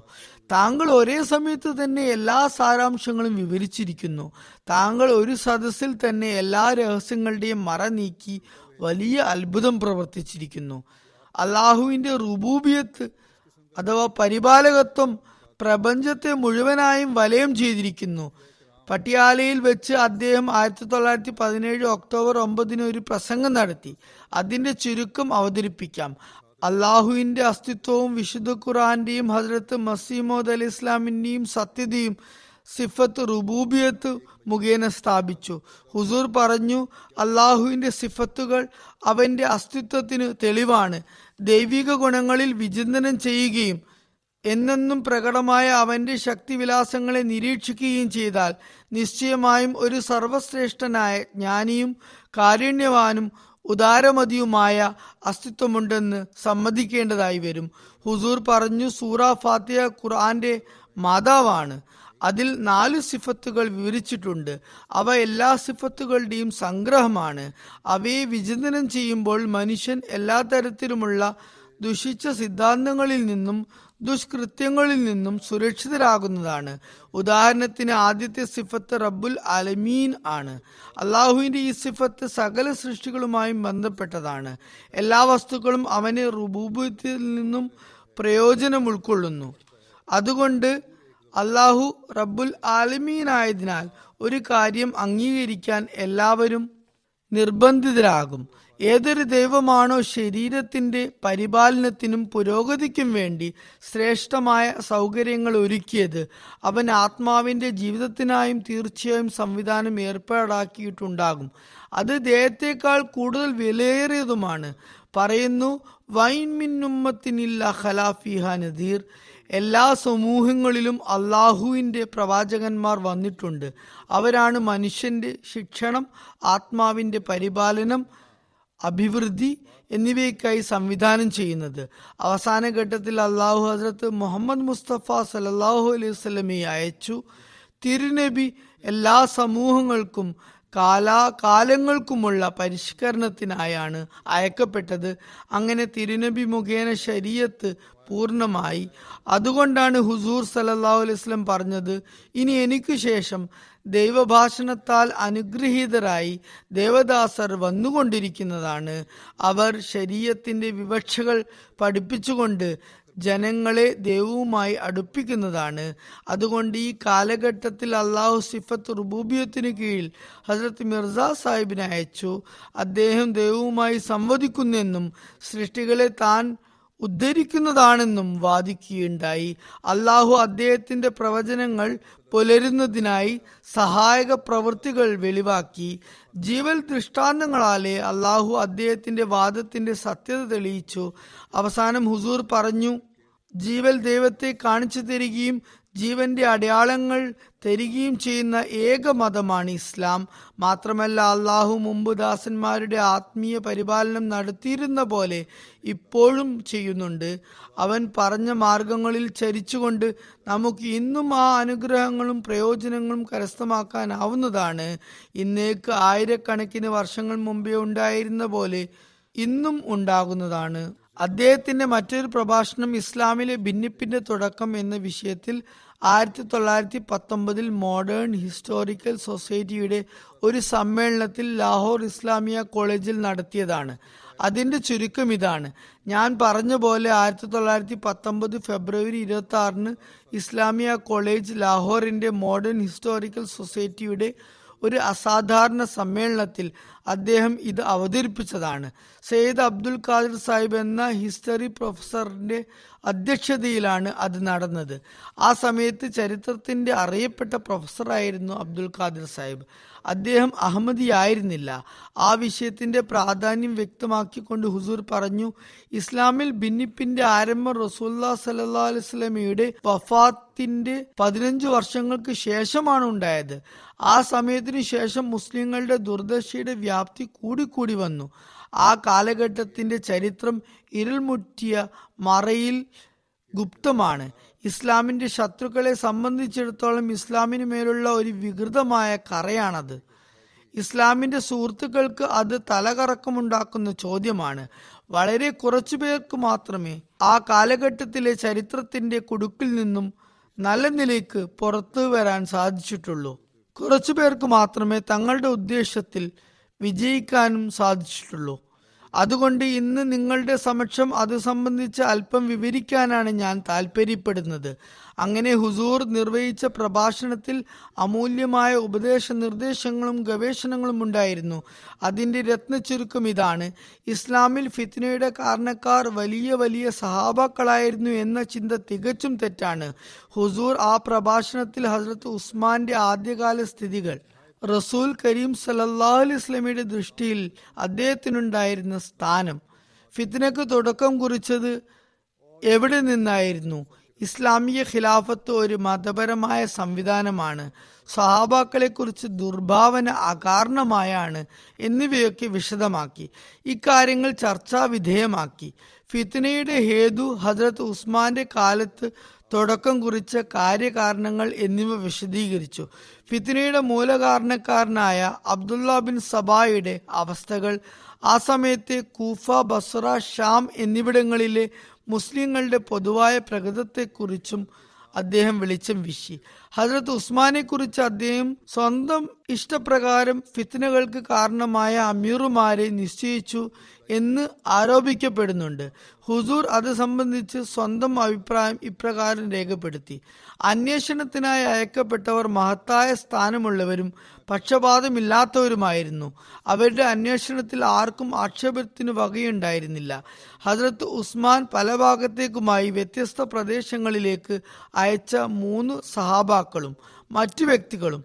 താങ്കൾ ഒരേ സമയത്ത് തന്നെ എല്ലാ സാരാംശങ്ങളും വിവരിച്ചിരിക്കുന്നു. താങ്കൾ ഒരു സദസ്സിൽ തന്നെ എല്ലാ രഹസ്യങ്ങളുടെയും മറ നീക്കി വലിയ അത്ഭുതം പ്രവർത്തിച്ചിരിക്കുന്നു. അള്ളാഹുവിൻ്റെ റുബൂബിയത്ത് അഥവാ പരിപാലകത്വം പ്രപഞ്ചത്തെ മുഴുവനായും വലയം ചെയ്തിരിക്കുന്നു. പട്യാലയിൽ വെച്ച് അദ്ദേഹം 1917 ഒക്ടോബർ 9 ഒരു പ്രസംഗം നടത്തി. അതിൻ്റെ ചുരുക്കം അവതരിപ്പിക്കാം. അള്ളാഹുവിൻ്റെ അസ്തിത്വവും വിശുദ്ധ ഖുർആൻ്റെയും ഹസ്രത്ത് മസീഹ് മൗഊദ് അലി ഇസ്ലാമിൻ്റെയും സത്യതയും സിഫത്ത് റുബൂബിയത്ത് മുഖേന സ്ഥാപിച്ചു. ഹുസൂർ പറഞ്ഞു, അള്ളാഹുവിൻ്റെ സിഫത്തുകൾ അവൻ്റെ അസ്തിത്വത്തിന് തെളിവാണ്. ദൈവിക ഗുണങ്ങളിൽ വിചിന്തനം ചെയ്യുകയും എന്നെന്നും പ്രകടമായ അവൻ്റെ ശക്തിവിലാസങ്ങളെ നിരീക്ഷിക്കുകയും ചെയ്താൽ നിശ്ചയമായും ഒരു സർവശ്രേഷ്ഠനായ ജ്ഞാനിയും കാരുണ്യവാനും ഉദാരമതിയുമായ അസ്തിത്വമുണ്ടെന്ന് സമ്മതിക്കേണ്ടതായി വരും. ഹുസൂർ പറഞ്ഞു, സൂറ ഫാത്തിഹ ഖുർആന്റെ മാതാവാണ്. അതിൽ 4 സിഫത്തുകൾ വിവരിച്ചിട്ടുണ്ട്. അവ എല്ലാ സിഫത്തുകളുടെയും സംഗ്രഹമാണ്. അവയെ വിചിന്തനം ചെയ്യുമ്പോൾ മനുഷ്യൻ എല്ലാ തരത്തിലുമുള്ള ദുഷിച്ച സിദ്ധാന്തങ്ങളിൽ നിന്നും ദുഷ്കൃത്യങ്ങളിൽ നിന്നും സുരക്ഷിതരാകുന്നതാണ്. ഉദാഹരണത്തിന്, ആദ്യത്തെ സിഫത്ത് റബ്ബുൽ ആലമീൻ ആണ്. അള്ളാഹുവിൻ്റെ ഈ സിഫത്ത് സകല സൃഷ്ടികളുമായും ബന്ധപ്പെട്ടതാണ്. എല്ലാ വസ്തുക്കളും അവനെ റുബൂബിയത്തിൽ നിന്നും പ്രയോജനം ഉൾക്കൊള്ളുന്നു. അതുകൊണ്ട് അള്ളാഹു റബ്ബുൽ ആലമീൻ ആയതിനാൽ ഒരു കാര്യം അംഗീകരിക്കാൻ എല്ലാവരും നിർബന്ധിതരാകും. ഏതൊരു ദൈവമാണോ ശരീരത്തിൻ്റെ പരിപാലനത്തിനും പുരോഗതിക്കും വേണ്ടി ശ്രേഷ്ഠമായ സൗകര്യങ്ങൾ ഒരുക്കിയത്, അവൻ ആത്മാവിൻ്റെ ജീവിതത്തിനായും തീർച്ചയായും സംവിധാനം ഏർപ്പാടാക്കിയിട്ടുണ്ടാകും. അത് ദേഹത്തേക്കാൾ കൂടുതൽ വിലയേറിയതുമാണ്. പറയുന്നു, വൈൻ മിന്നുമ്മത്തിനില്ല ഖലാഫിഹ നദീർ. എല്ലാ സമൂഹങ്ങളിലും അള്ളാഹുവിൻ്റെ പ്രവാചകന്മാർ വന്നിട്ടുണ്ട്. അവരാണ് മനുഷ്യൻ്റെ ശിക്ഷണം, ആത്മാവിൻ്റെ പരിപാലനം, അഭിവൃദ്ധി എന്നിവയ്ക്കായി സംവിധാനം ചെയ്യുന്നത്. അവസാന ഘട്ടത്തിൽ അള്ളാഹു ഹസ്രത്ത് മുഹമ്മദ് മുസ്തഫ സല്ലല്ലാഹു അലൈഹി വസല്ലമയെ അയച്ചു. തിരുനബി എല്ലാ സമൂഹങ്ങൾക്കും കാലങ്ങൾക്കുമുള്ള പരിഷ്കരണത്തിനായാണ് അയക്കപ്പെട്ടത്. അങ്ങനെ തിരുനബി മുഖേന ശരീഅത്ത് പൂർണ്ണമായി. അതുകൊണ്ടാണ് ഹുസൂർ സല്ലല്ലാഹു അലൈഹി വസല്ലം പറഞ്ഞത്, ഇനി എനിക്ക് ശേഷം ദൈവഭാഷണത്താൽ അനുഗ്രഹീതരായി ദേവദാസർ വന്നുകൊണ്ടിരിക്കുന്നതാണ്. അവർ ശരീഅത്തിൻ്റെ വിവക്ഷകൾ പഠിപ്പിച്ചുകൊണ്ട് ജനങ്ങളെ ദൈവവുമായി അടുപ്പിക്കുന്നതാണ്. അതുകൊണ്ട് ഈ കാലഘട്ടത്തിൽ അള്ളാഹു സിഫത്ത് റുബൂബിയത്തിന് കീഴിൽ ഹസ്രത്ത് മിർസ സാഹിബിനെ അയച്ചു. അദ്ദേഹം ദൈവവുമായി സംവദിക്കുന്നെന്നും സൃഷ്ടികളെ താൻ ഉദ്ധരിക്കുന്നതാണെന്നും വാദിക്കുകയുണ്ടായി. അള്ളാഹു അദ്ദേഹത്തിൻ്റെ പ്രവചനങ്ങൾ പുലരുന്നതിനായി സഹായക പ്രവൃത്തികൾ വെളിവാക്കി. ജീവൽ ദൃഷ്ടാന്തങ്ങളാലെ അള്ളാഹു അദ്ദേഹത്തിൻ്റെ വാദത്തിൻ്റെ സത്യത തെളിയിച്ചു. അവസാനം ഹുസൂർ പറഞ്ഞു, ജീവൽ ദൈവത്തെ കാണിച്ചു തരികയും ജീവന്റെ അടയാളങ്ങൾ തരികയും ചെയ്യുന്ന ഏക മതമാണ് ഇസ്ലാം. മാത്രമല്ല, അള്ളാഹു മുമ്പ് ദാസന്മാരുടെ ആത്മീയ പരിപാലനം നടത്തിയിരുന്ന പോലെ ഇപ്പോഴും ചെയ്യുന്നുണ്ട്. അവൻ പറഞ്ഞ മാർഗങ്ങളിൽ ചരിച്ചുകൊണ്ട് നമുക്ക് ഇന്നും ആ അനുഗ്രഹങ്ങളും പ്രയോജനങ്ങളും കരസ്ഥമാക്കാനാവുന്നതാണ്. ഇന്നേക്ക് ആയിരക്കണക്കിന് വർഷങ്ങൾ മുമ്പേ ഉണ്ടായിരുന്ന പോലെ ഇന്നും ഉണ്ടാകുന്നതാണ്. അദ്ദേഹത്തിൻ്റെ മറ്റൊരു പ്രഭാഷണം ഇസ്ലാമിലെ ഭിന്നിപ്പിൻ്റെ തുടക്കം എന്ന വിഷയത്തിൽ 1919 മോഡേൺ ഹിസ്റ്റോറിക്കൽ സൊസൈറ്റിയുടെ ഒരു സമ്മേളനത്തിൽ ലാഹോർ ഇസ്ലാമിയ കോളേജിൽ നടത്തിയതാണ്. അതിൻ്റെ ചുരുക്കം ഇതാണ്. ഞാൻ പറഞ്ഞ പോലെ 1919 ഫെബ്രുവരി 26-ന് ഇസ്ലാമിയ കോളേജ് ലാഹോറിൻ്റെ മോഡേൺ ഹിസ്റ്റോറിക്കൽ സൊസൈറ്റിയുടെ ഒരു അസാധാരണ സമ്മേളനത്തിൽ അദ്ദേഹം ഇത് അവതരിപ്പിച്ചതാണ്. സയ്യിദ് അബ്ദുൽ ഖാദിർ സാഹിബ് എന്ന ഹിസ്റ്ററി പ്രൊഫസറിൻ്റെ അധ്യക്ഷതയിലാണ് അത് നടന്നത്. ആ സമയത്ത് ചരിത്രത്തിൻ്റെ അറിയപ്പെട്ട പ്രൊഫസറായിരുന്നു അബ്ദുൽ ഖാദിർ സാഹിബ്. അദ്ദേഹം അഹമ്മദിയായിരുന്നില്ല. ആ വിഷയത്തിൻ്റെ പ്രാധാന്യം വ്യക്തമാക്കിക്കൊണ്ട് ഹുസൂർ പറഞ്ഞു, ഇസ്ലാമിൽ ഭിന്നിപ്പിൻ്റെ ആരംഭം റസൂലുള്ളാഹി സ്വല്ലല്ലാഹു അലൈഹി വസല്ലമയുടെ വഫാത്തിൻ്റെ 15 വർഷങ്ങൾക്ക് ശേഷമാണ് ഉണ്ടായത്. ആ സമയത്തിന് ശേഷം മുസ്ലിങ്ങളുടെ ദുർദശയുടെ വ്യാപ്തി കൂടിക്കൂടി വന്നു. ആ കാലഘട്ടത്തിൻ്റെ ചരിത്രം ഇരുൾമുറ്റിയ മറയിൽ ഗുപ്തമാണ്. ഇസ്ലാമിൻ്റെ ശത്രുക്കളെ സംബന്ധിച്ചിടത്തോളം ഇസ്ലാമിന് മേലുള്ള ഒരു വികൃതമായ കറയാണത്. ഇസ്ലാമിൻ്റെ സുഹൃത്തുക്കൾക്ക് അത് തലകറക്കമുണ്ടാക്കുന്ന ചോദ്യമാണ്. വളരെ കുറച്ചു പേർക്ക് മാത്രമേ ആ കാലഘട്ടത്തിലെ ചരിത്രത്തിൻ്റെ കുടുക്കിൽ നിന്നും നല്ല നിലയ്ക്ക് പുറത്തു വരാൻ സാധിച്ചിട്ടുള്ളൂ. കുറച്ചു പേർക്ക് മാത്രമേ തങ്ങളുടെ ഉദ്ദേശത്തിൽ വിജയിക്കാനും സാധിച്ചിട്ടുള്ളൂ. അതുകൊണ്ട് ഇന്ന് നിങ്ങളുടെ സമക്ഷം അത് സംബന്ധിച്ച് അല്പം വിവരിക്കാനാണ് ഞാൻ താല്പര്യപ്പെടുന്നത്. അങ്ങനെ ഹുസൂർ നിർവഹിച്ച പ്രഭാഷണത്തിൽ അമൂല്യമായ ഉപദേശ നിർദ്ദേശങ്ങളും ഗവേഷണങ്ങളും ഉണ്ടായിരുന്നു. അതിൻ്റെ രത്നച്ചുരുക്കം ഇതാണ്: ഇസ്ലാമിൽ ഫിത്നയുടെ കാരണക്കാർ വലിയ വലിയ സഹാബാക്കളായിരുന്നു എന്ന ചിന്ത തികച്ചും തെറ്റാണ്. ഹുസൂർ ആ പ്രഭാഷണത്തിൽ ഹസ്രത്ത് ഉസ്മാന്റെ ആദ്യകാല സ്ഥിതികൾ, റസൂൽ കരീം സല്ലല്ലാഹു അലൈഹി വസല്ലമയുടെ ദൃഷ്ടിയിൽ അദ്ദേഹത്തിനുണ്ടായിരുന്ന സ്ഥാനം, ഫിത്നക്ക് തുടക്കം കുറിച്ചത് എവിടെ നിന്നായിരുന്നു, ഇസ്ലാമിക ഖിലാഫത്ത് ഒരു മതപരമായ സംവിധാനമാണ്, സഹാബാക്കളെക്കുറിച്ച് ദുർഭാവന അകാരണമായാണ് എന്നിവയൊക്കെ വിശദമാക്കി. ഇക്കാര്യങ്ങൾ ചർച്ചാ വിധേയമാക്കി. ഫിത്നയുടെ ഹേതു, ഹസ്രത്ത് ഉസ്മാന്റെ കാലത്ത് തുടക്കം കുറിച്ച കാര്യകാരണങ്ങൾ എന്നിവ വിശദീകരിച്ചു. ഫിത്നയുടെ മൂലകാരണക്കാരനായ അബ്ദുള്ള ബിൻ സബായുടെ അവസ്ഥകൾ, ആ സമയത്തെ കൂഫ, ബസ്ര, ഷാം എന്നിവിടങ്ങളിലെ മുസ്ലിങ്ങളുടെ പൊതുവായ പ്രകൃതത്തെക്കുറിച്ചും അദ്ദേഹം വെളിച്ചം വീശി. ഹസ്രത്ത് ഉസ്മാനെ കുറിച്ച് അദ്ദേഹം സ്വന്തം ഇഷ്ടപ്രകാരം ഫിത്നകൾക്ക് കാരണമായ അമീറുമാരെ നിശ്ചയിച്ചു എന്ന് ആരോപിക്കപ്പെടുന്നുണ്ട്. ഹുസൂർ അത് സംബന്ധിച്ച് സ്വന്തം അഭിപ്രായം ഇപ്രകാരം രേഖപ്പെടുത്തി: അന്വേഷണത്തിനായി അയക്കപ്പെട്ടവർ മഹത്തായ സ്ഥാനമുള്ളവരും പക്ഷപാതമില്ലാത്തവരുമായിരുന്നു. അവരുടെ അന്വേഷണത്തിൽ ആർക്കും ആക്ഷേപത്തിന് വകയുണ്ടായിരുന്നില്ല. ഹസ്രത്ത് ഉസ്മാൻ പല ഭാഗത്തേക്കുമായി വ്യത്യസ്ത പ്രദേശങ്ങളിലേക്ക് അയച്ച 3 സഹാബാക്കളും മറ്റു വ്യക്തികളും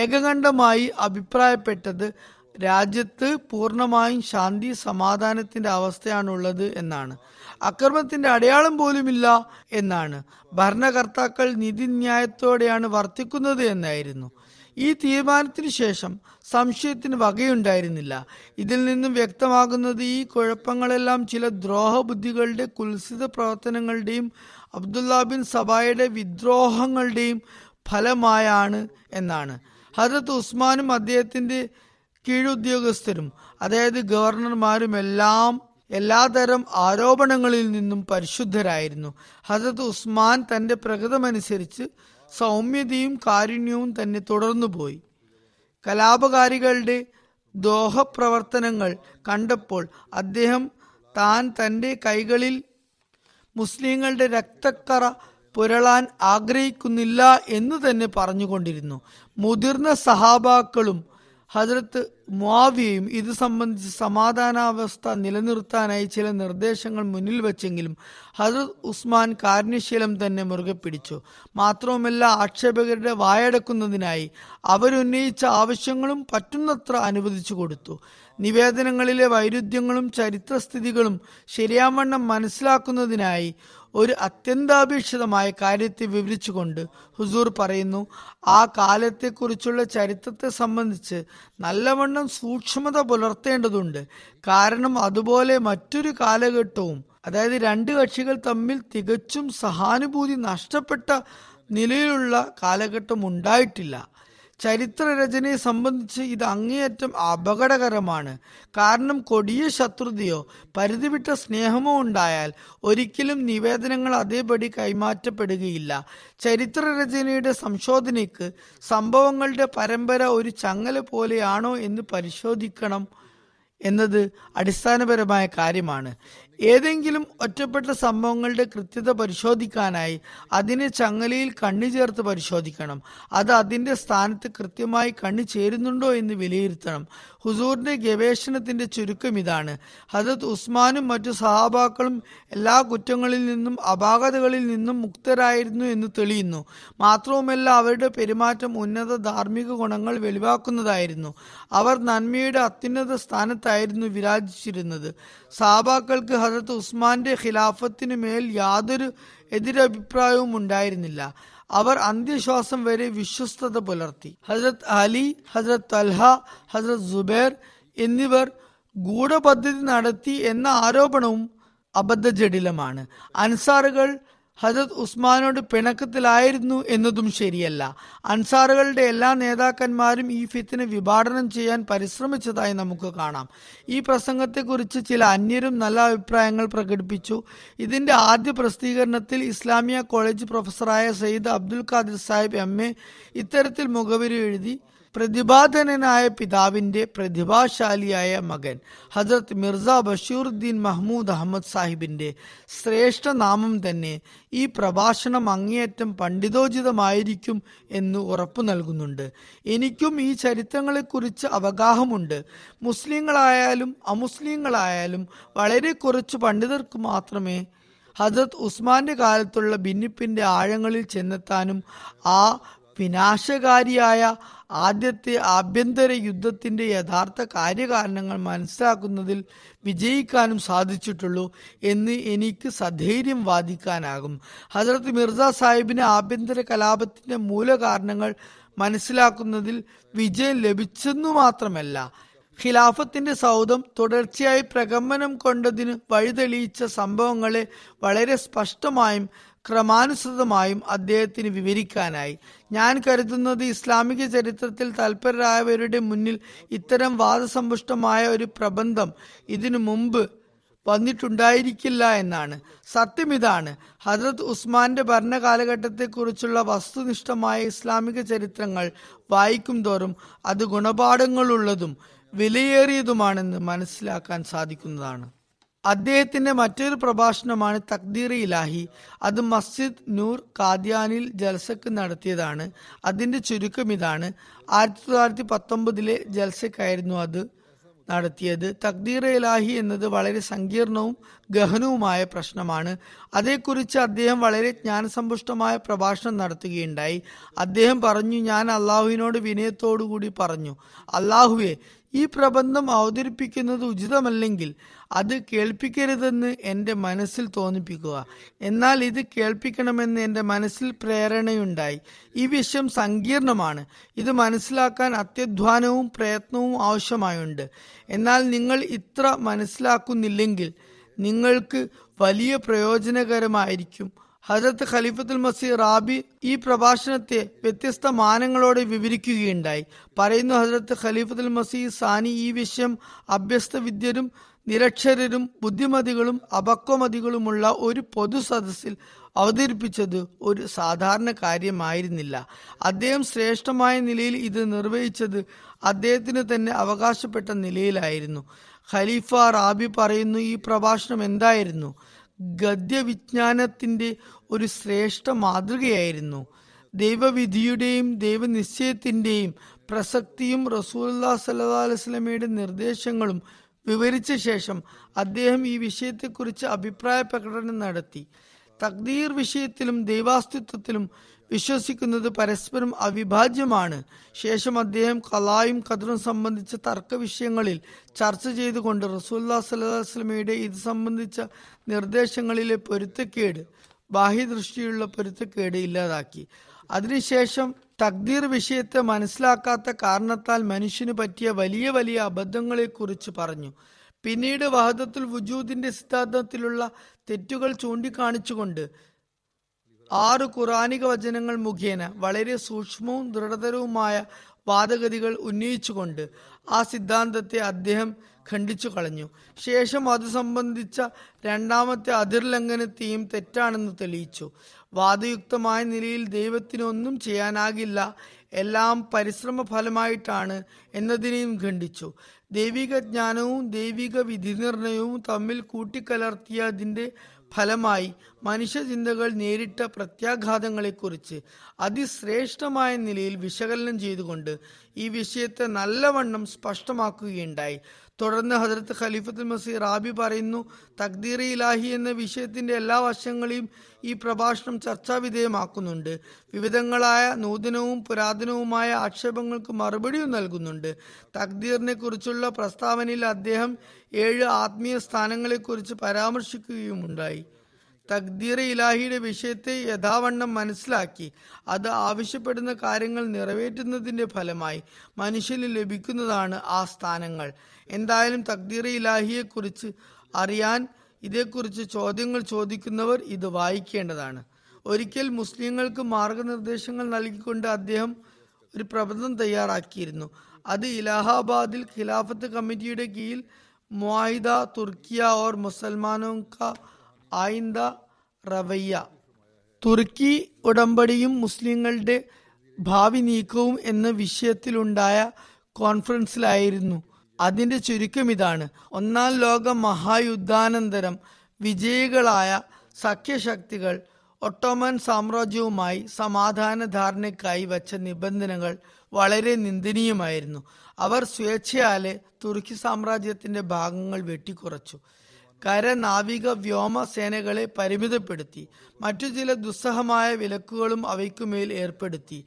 ഏകകണ്ഠമായി അഭിപ്രായപ്പെട്ടത് രാജ്യത്ത് പൂർണ്ണമായും ശാന്തി സമാധാനത്തിന്റെ അവസ്ഥയാണുള്ളത് എന്നാണ്. അക്രമത്തിന്റെ അടയാളം പോലുമില്ല എന്നാണ്. ഭരണകർത്താക്കൾ നീതിന്യായത്തോടെയാണ് വർത്തിക്കുന്നത് എന്നായിരുന്നു. ഈ തീരുമാനത്തിന് ശേഷം സംശയത്തിന് വകയുണ്ടായിരുന്നില്ല. ഇതിൽ നിന്നും വ്യക്തമാകുന്നത് ഈ കുഴപ്പങ്ങളെല്ലാം ചില ദ്രോഹബുദ്ധികളുടെ, കുൽസിത പ്രവർത്തനങ്ങളുടെയും അബ്ദുള്ള ബിൻ സബായുടെ വിദ്രോഹങ്ങളുടെയും ഫലമായാണ് എന്നാണ്. ഹസ്രത്ത് ഉസ്മാനും അദ്ദേഹത്തിൻ്റെ കീഴുദ്യോഗസ്ഥരും, അതായത് ഗവർണർമാരും എല്ലാം എല്ലാതരം ആരോപണങ്ങളിൽ നിന്നും പരിശുദ്ധരായിരുന്നു. ഹസ്രത്ത് ഉസ്മാൻ തൻ്റെ പ്രകൃതമനുസരിച്ച് സൗമ്യതയും കാരുണ്യവും തന്നെ തുടർന്നുപോയി. കലാപകാരികളുടെ ദ്രോഹപ്രവർത്തനങ്ങൾ കണ്ടപ്പോൾ അദ്ദേഹം തൻ്റെ കൈകളിൽ മുസ്ലിങ്ങളുടെ രക്തക്കറ പുരളാൻ ആഗ്രഹിക്കുന്നില്ല എന്ന് തന്നെ പറഞ്ഞുകൊണ്ടിരുന്നു. മുതിർന്ന സഹാബാക്കളും ഹസ്രത്ത് മുആവിയയും ഇത് സംബന്ധിച്ച് സമാധാനാവസ്ഥ നിലനിർത്താനായി ചില നിർദ്ദേശങ്ങൾ മുന്നിൽ വച്ചെങ്കിലും ഹസ്രത്ത് ഉസ്മാൻ കാരുണ്യശീലം തന്നെ മുറുകെ പിടിച്ചു. മാത്രവുമല്ല, ആക്ഷേപകരുടെ വായടക്കുന്നതിനായി അവരുന്നയിച്ച ആവശ്യങ്ങളും പറ്റുന്നത്ര അനുവദിച്ചു കൊടുത്തു. നിവേദനങ്ങളിലെ വൈരുദ്ധ്യങ്ങളും ചരിത്രസ്ഥിതികളും ശരിയാവണ്ണം മനസ്സിലാക്കുന്നതിനായി ഒരു അത്യന്താപേക്ഷിതമായ കാര്യത്തെ വിവരിച്ചുകൊണ്ട് ഹുസൂർ പറയുന്നു: ആ കാലത്തെക്കുറിച്ചുള്ള ചരിത്രത്തെ സംബന്ധിച്ച് നല്ലവണ്ണം സൂക്ഷ്മത പുലർത്തേണ്ടതുണ്ട്. കാരണം അതുപോലെ മറ്റൊരു കാലഘട്ടവും, അതായത് 2 കക്ഷികൾ തമ്മിൽ തികച്ചും സഹാനുഭൂതി നഷ്ടപ്പെട്ട നിലയിലുള്ള കാലഘട്ടം ഉണ്ടായിട്ടില്ല. ചരിത്രരചനയെ സംബന്ധിച്ച് ഇത് അങ്ങേയറ്റം അപകടകരമാണ്. കാരണം കൊടിയ ശത്രുതയോ പരിധിവിട്ട സ്നേഹമോ ഉണ്ടായാൽ ഒരിക്കലും നിവേദനങ്ങൾ അതേപടി കൈമാറ്റപ്പെടുകയില്ല. ചരിത്രരചനയുടെ സംശോധനയ്ക്ക് സംഭവങ്ങളുടെ പരമ്പര ഒരു ചങ്ങല പോലെയാണോ എന്ന് പരിശോധിക്കണം എന്നത് അടിസ്ഥാനപരമായ കാര്യമാണ്. ഏതെങ്കിലും ഒറ്റപ്പെട്ട സംഭവങ്ങളുടെ കൃത്യത പരിശോധിക്കാനായി അതിനെ ചങ്ങലയിൽ കണ്ണു ചേർത്ത് പരിശോധിക്കണം. അത് അതിൻ്റെ സ്ഥാനത്ത് കൃത്യമായി കണ്ണു ചേരുന്നുണ്ടോ എന്ന് വിലയിരുത്തണം. ഹുസൂറിൻ്റെ ഗവേഷണത്തിൻ്റെ ചുരുക്കം ഇതാണ്: ഹസ്രത്ത് ഉസ്മാനും മറ്റു സഹാബാക്കളും എല്ലാ കുറ്റങ്ങളിൽ നിന്നും അപാകതകളിൽ നിന്നും മുക്തരായിരുന്നു എന്ന് തെളിയുന്നു. മാത്രവുമല്ല, അവരുടെ പെരുമാറ്റം ഉന്നത ധാർമ്മിക ഗുണങ്ങൾ വെളിവാക്കുന്നതായിരുന്നു. അവർ നന്മയുടെ അത്യുന്നത സ്ഥാനത്തായിരുന്നു വിരാജിച്ചിരുന്നത്. സഹാബാക്കൾക്ക് ഹസ്രത്ത് ഉസ്മാന്റെ ഖിലാഫത്തിനു മേൽ യാതൊരു എതിരഭിപ്രായവും ഉണ്ടായിരുന്നില്ല. അവർ അന്ത്യശ്വാസം വരെ വിശ്വസ്തത പുലർത്തി. ഹസ്രത്ത് അലി, ഹസ്രത്ത് തൽഹ, ഹസ്രത്ത് സുബൈർ എന്നിവർ ഗൂഢപദ്ധതി നടത്തി എന്ന ആരോപണവും അബദ്ധജടിലമാണ്. അൻസാറുകൾ ഹജത് ഉസ്മാനോട് പിണക്കത്തിലായിരുന്നു എന്നതും ശരിയല്ല. അൻസാറുകളുടെ എല്ലാ നേതാക്കന്മാരും ഈ ഫിത്തിനെ വിഭാടനം ചെയ്യാൻ പരിശ്രമിച്ചതായി നമുക്ക് കാണാം. ഈ പ്രസംഗത്തെക്കുറിച്ച് ചില അന്യരും നല്ല അഭിപ്രായങ്ങൾ പ്രകടിപ്പിച്ചു. ഇതിൻ്റെ ആദ്യ പ്രസിദ്ധീകരണത്തിൽ ഇസ്ലാമിയ കോളേജ് പ്രൊഫസറായ സയ്യിദ് അബ്ദുൽ ഖാദിർ സാഹിബ് MA ഇത്തരത്തിൽ മുഖവരി എഴുതി: പ്രതിഭാധനനായ പിതാവിൻ്റെ പ്രതിഭാശാലിയായ മകൻ ഹജറത്ത് മിർസ ബഷീറുദ്ദീൻ മഹ്മൂദ് അഹമ്മദ് സാഹിബിൻ്റെ ശ്രേഷ്ഠ നാമം തന്നെ ഈ പ്രഭാഷണം അങ്ങേയറ്റം പണ്ഡിതോചിതമായിരിക്കും എന്ന് ഉറപ്പു നൽകുന്നുണ്ട്. എനിക്കും ഈ ചരിത്രങ്ങളെക്കുറിച്ച് അവഗാഹമുണ്ട്. മുസ്ലിങ്ങളായാലും അമുസ്ലിങ്ങളായാലും വളരെ കുറച്ച് പണ്ഡിതർക്ക് മാത്രമേ ഹജറത്ത് ഉസ്മാന്റെ കാലത്തുള്ള ഭിന്നിപ്പിൻ്റെ ആഴങ്ങളിൽ ചെന്നെത്താനും ആ വിനാശകാരിയായ ആദ്യത്തെ ആഭ്യന്തര യുദ്ധത്തിൻ്റെ യഥാർത്ഥ കാര്യകാരണങ്ങൾ മനസ്സിലാക്കുന്നതിൽ വിജയിക്കാനും സാധിച്ചിട്ടുള്ളൂ എന്ന് എനിക്ക് സധൈര്യം വാദിക്കാനാകും. ഹജറത്ത് മിർസ സാഹിബിന് ആഭ്യന്തര കലാപത്തിൻ്റെ മൂലകാരണങ്ങൾ മനസ്സിലാക്കുന്നതിൽ വിജയം ലഭിച്ചെന്നു മാത്രമല്ല, ഖിലാഫത്തിൻ്റെ സൗധം തുടർച്ചയായി പ്രകമ്പനം കൊണ്ടതിന് വഴിതെളിയിച്ച സംഭവങ്ങളെ വളരെ സ്പഷ്ടമായും ക്രമാനുസൃതമായും അദ്ദേഹത്തിന് വിവരിക്കാനായി. ഞാൻ കരുതുന്നത് ഇസ്ലാമിക ചരിത്രത്തിൽ തൽപരരായവരുടെ മുന്നിൽ ഇത്തരം വാദസമ്പുഷ്ടമായ ഒരു പ്രബന്ധം ഇതിനു മുമ്പ് വന്നിട്ടുണ്ടായിരിക്കില്ല എന്നാണ്. സത്യം ഇതാണ്. ഹജറത്ത് ഉസ്മാന്റെ ഭരണകാലഘട്ടത്തെക്കുറിച്ചുള്ള വസ്തുനിഷ്ഠമായ ഇസ്ലാമിക ചരിത്രങ്ങൾ വായിക്കും തോറും അത് ഗുണപാഠങ്ങളുള്ളതും വിലയേറിയതുമാണെന്ന് മനസ്സിലാക്കാൻ സാധിക്കുന്നതാണ്. അദ്ദേഹത്തിൻ്റെ മറ്റൊരു പ്രഭാഷണമാണ് തഖ്ദീർ ഇലാഹി. അത് മസ്ജിദ് നൂർ കാദ്യാനിൽ ജൽസക്ക് നടത്തിയതാണ്. അതിൻ്റെ ചുരുക്കം ഇതാണ്. 1919 ജൽസക്കായിരുന്നു അത് നടത്തിയത്. തഖ്ദീർ ഇലാഹി എന്നത് വളരെ സങ്കീർണവും ഗഹനവുമായ പ്രശ്നമാണ്. അതേക്കുറിച്ച് അദ്ദേഹം വളരെ ജ്ഞാനസമ്പുഷ്ടമായ പ്രഭാഷണം നടത്തുകയുണ്ടായി. അദ്ദേഹം പറഞ്ഞു: ഞാൻ അള്ളാഹുവിനോട് വിനയത്തോടുകൂടി പറഞ്ഞു, അള്ളാഹുവെ, ഈ പ്രബന്ധം അവതരിപ്പിക്കുന്നത് ഉചിതമല്ലെങ്കിൽ അത് കേൾപ്പിക്കരുതെന്ന് എൻ്റെ മനസ്സിൽ തോന്നിപ്പിക്കുക. എന്നാൽ ഇത് കേൾപ്പിക്കണമെന്ന് എൻ്റെ മനസ്സിൽ പ്രേരണയുണ്ടായി. ഈ വിഷയം സങ്കീർണമാണ്. ഇത് മനസ്സിലാക്കാൻ അത്യധ്വാനവും പ്രയത്നവും ആവശ്യമായുണ്ട്. എന്നാൽ നിങ്ങൾ ഇത്ര മനസ്സിലാക്കുന്നില്ലെങ്കിൽ നിങ്ങൾക്ക് വലിയ പ്രയോജനകരമായിരിക്കും. ഹജറത്ത് ഖലീഫത്തുൽ മസീഹ് റാബി ഈ പ്രഭാഷണത്തെ വ്യത്യസ്ത മാനങ്ങളോടെ വിവരിക്കുകയുണ്ടായി. പറയുന്നു: ഹജറത്ത് ഖലീഫത്തുൽ മസീഹ് സാനി ഈ വിഷയം അഭ്യസ്തവിദ്യരും നിരക്ഷരരും ബുദ്ധിമതികളും അപക്വമതികളുമുള്ള ഒരു പൊതു സദസ്സിൽ അവതരിപ്പിച്ചത് ഒരു സാധാരണ കാര്യമായിരുന്നില്ല. അദ്ദേഹം ശ്രേഷ്ഠമായ നിലയിൽ ഇത് നിർവഹിച്ചത് അദ്ദേഹത്തിന് തന്നെ അവകാശപ്പെട്ട നിലയിലായിരുന്നു. ഖലീഫ റാബി പറയുന്നു: ഈ പ്രഭാഷണം എന്തായിരുന്നു? ഗദ്യവിജ്ഞാനത്തിൻ്റെ ഒരു ശ്രേഷ്ഠ മാതൃകയായിരുന്നു. ദൈവവിധിയുടെയും ദൈവനിശ്ചയത്തിൻ്റെയും പ്രസക്തിയും റസൂലുള്ളാഹി സ്വല്ലല്ലാഹു അലൈഹി വസല്ലമയുടെ നിർദ്ദേശങ്ങളും വിവരിച്ച ശേഷം അദ്ദേഹം ഈ വിഷയത്തെക്കുറിച്ച് അഭിപ്രായ പ്രകടനം നടത്തി. തഖ്ദീർ വിഷയത്തിലും ദൈവാസ്തിത്വത്തിലും വിശ്വസിക്കുന്നത് പരസ്പരം അവിഭാജ്യമാണ്. ശേഷം അദ്ദേഹം ഖലായും ഖദ്റും സംബന്ധിച്ച തർക്ക വിഷയങ്ങളിൽ ചർച്ച ചെയ്തുകൊണ്ട് റസൂലുള്ളാഹി സ്വല്ലല്ലാഹു അലൈഹി വസല്ലമയുടെ ഇത് സംബന്ധിച്ച നിർദ്ദേശങ്ങളിലെ പൊരുത്തക്കേട്, ബാഹ്യദൃഷ്ടിയുള്ള പൊരുത്തക്കേട് ഇല്ലാതാക്കി. അതിനുശേഷം തഖ്ദീർ വിഷയത്തെ മനസ്സിലാക്കാത്ത കാരണത്താൽ മനുഷ്യന് പറ്റിയ വലിയ വലിയ അബദ്ധങ്ങളെക്കുറിച്ച് പറഞ്ഞു. പിന്നീട് വഹദത്തുൽ വുജൂദിന്റെ സിദ്ധാന്തത്തിലുള്ള തെറ്റുകൾ ചൂണ്ടിക്കാണിച്ചുകൊണ്ട് 6 ഖുറാനിക വചനങ്ങൾ മുഖേന വളരെ സൂക്ഷ്മവും ദൃഢതരവുമായ വാദഗതികൾ ഉന്നയിച്ചുകൊണ്ട് ആ സിദ്ധാന്തത്തെ അദ്ദേഹം ഖണ്ഡിച്ചു കളഞ്ഞു. ശേഷം അത് സംബന്ധിച്ച രണ്ടാമത്തെ അതിർലംഘനത്തെയും തെറ്റാണെന്ന് തെളിയിച്ചു. വാദയുക്തമായ നിലയിൽ ദൈവത്തിനൊന്നും ചെയ്യാനാകില്ല, എല്ലാം പരിശ്രമ ഫലമായിട്ടാണ് എന്നതിനെയും ഖണ്ഡിച്ചു. ദൈവിക ജ്ഞാനവും ദൈവിക വിധിനിർണയവും തമ്മിൽ കൂട്ടിക്കലർത്തിയതിൻ്റെ ഫലമായി മനുഷ്യചിന്തകൾ നേരിട്ട പ്രത്യാഘാതങ്ങളെക്കുറിച്ച് അതിശ്രേഷ്ഠമായ നിലയിൽ വിശകലനം ചെയ്തുകൊണ്ട് ഈ വിഷയത്തെ നല്ലവണ്ണം സ്പഷ്ടമാക്കുകയുണ്ടായി. തുടർന്ന് ഹജറത്ത് ഖലീഫത്തുൽ മസീഹ് റാബി പറയുന്നു: തഖ്ദീർ ഇലാഹി എന്ന വിഷയത്തിൻ്റെ എല്ലാ വശങ്ങളെയും ഈ പ്രഭാഷണം ചർച്ചാവിധേയമാക്കുന്നുണ്ട്. വിവിധങ്ങളായ നൂതനവും പുരാതനവുമായ ആക്ഷേപങ്ങൾക്ക് മറുപടിയും നൽകുന്നുണ്ട്. തഖ്ദീറിനെ കുറിച്ചുള്ള പ്രസ്താവനയിൽ അദ്ദേഹം 7 ആത്മീയ സ്ഥാനങ്ങളെക്കുറിച്ച് പരാമർശിക്കുകയുമുണ്ടായി. തഖ്ദീർ ഇലാഹിയുടെ വിഷയത്തെ യഥാവണ്ണം മനസ്സിലാക്കി അത് ആവശ്യപ്പെടുന്ന കാര്യങ്ങൾ നിറവേറ്റുന്നതിൻ്റെ ഫലമായി മനുഷ്യന് ലഭിക്കുന്നതാണ് ആ സ്ഥാനങ്ങൾ. എന്തായാലും തഖ്ദീർ ഇലാഹിയെക്കുറിച്ച് അറിയാൻ ഇതേക്കുറിച്ച് ചോദ്യങ്ങൾ ചോദിക്കുന്നവർ ഇത് വായിക്കേണ്ടതാണ്. ഒരിക്കൽ മുസ്ലിങ്ങൾക്ക് മാർഗനിർദ്ദേശങ്ങൾ നൽകിക്കൊണ്ട് അദ്ദേഹം ഒരു പ്രബന്ധം തയ്യാറാക്കിയിരുന്നു. അത് ഇലാഹാബാദിൽ ഖിലാഫത്ത് കമ്മിറ്റിയുടെ കീഴിൽ മുആയിദ തുർക്കിയ ഓർ മുസൽമാനോ കാ ആയിന്ദ റവയ്യ, തുർക്കി ഉടമ്പടിയും മുസ്ലിങ്ങളുടെ ഭാവി നീക്കവും എന്ന വിഷയത്തിലുണ്ടായ കോൺഫറൻസിലായിരുന്നു. അതിൻ്റെ ചുരുക്കം ഇതാണ്: ഒന്നാം ലോക മഹായുദ്ധാനന്തരം വിജയികളായ സഖ്യശക്തികൾ ഒട്ടോമൻ സാമ്രാജ്യവുമായി സമാധാന ധാരണയ്ക്കായി വച്ച നിബന്ധനകൾ വളരെ നിന്ദനീയമായിരുന്നു. അവർ സ്വേച്ഛയാലെ തുർക്കി സാമ്രാജ്യത്തിൻ്റെ ഭാഗങ്ങൾ വെട്ടിക്കുറച്ചു, കരനാവിക വ്യോമ സേനകളെ പരിമിതപ്പെടുത്തി, മറ്റു ചില ദുസ്സഹമായ വിലക്കുകളും അവയ്ക്കുമേൽ ഏർപ്പെടുത്തി.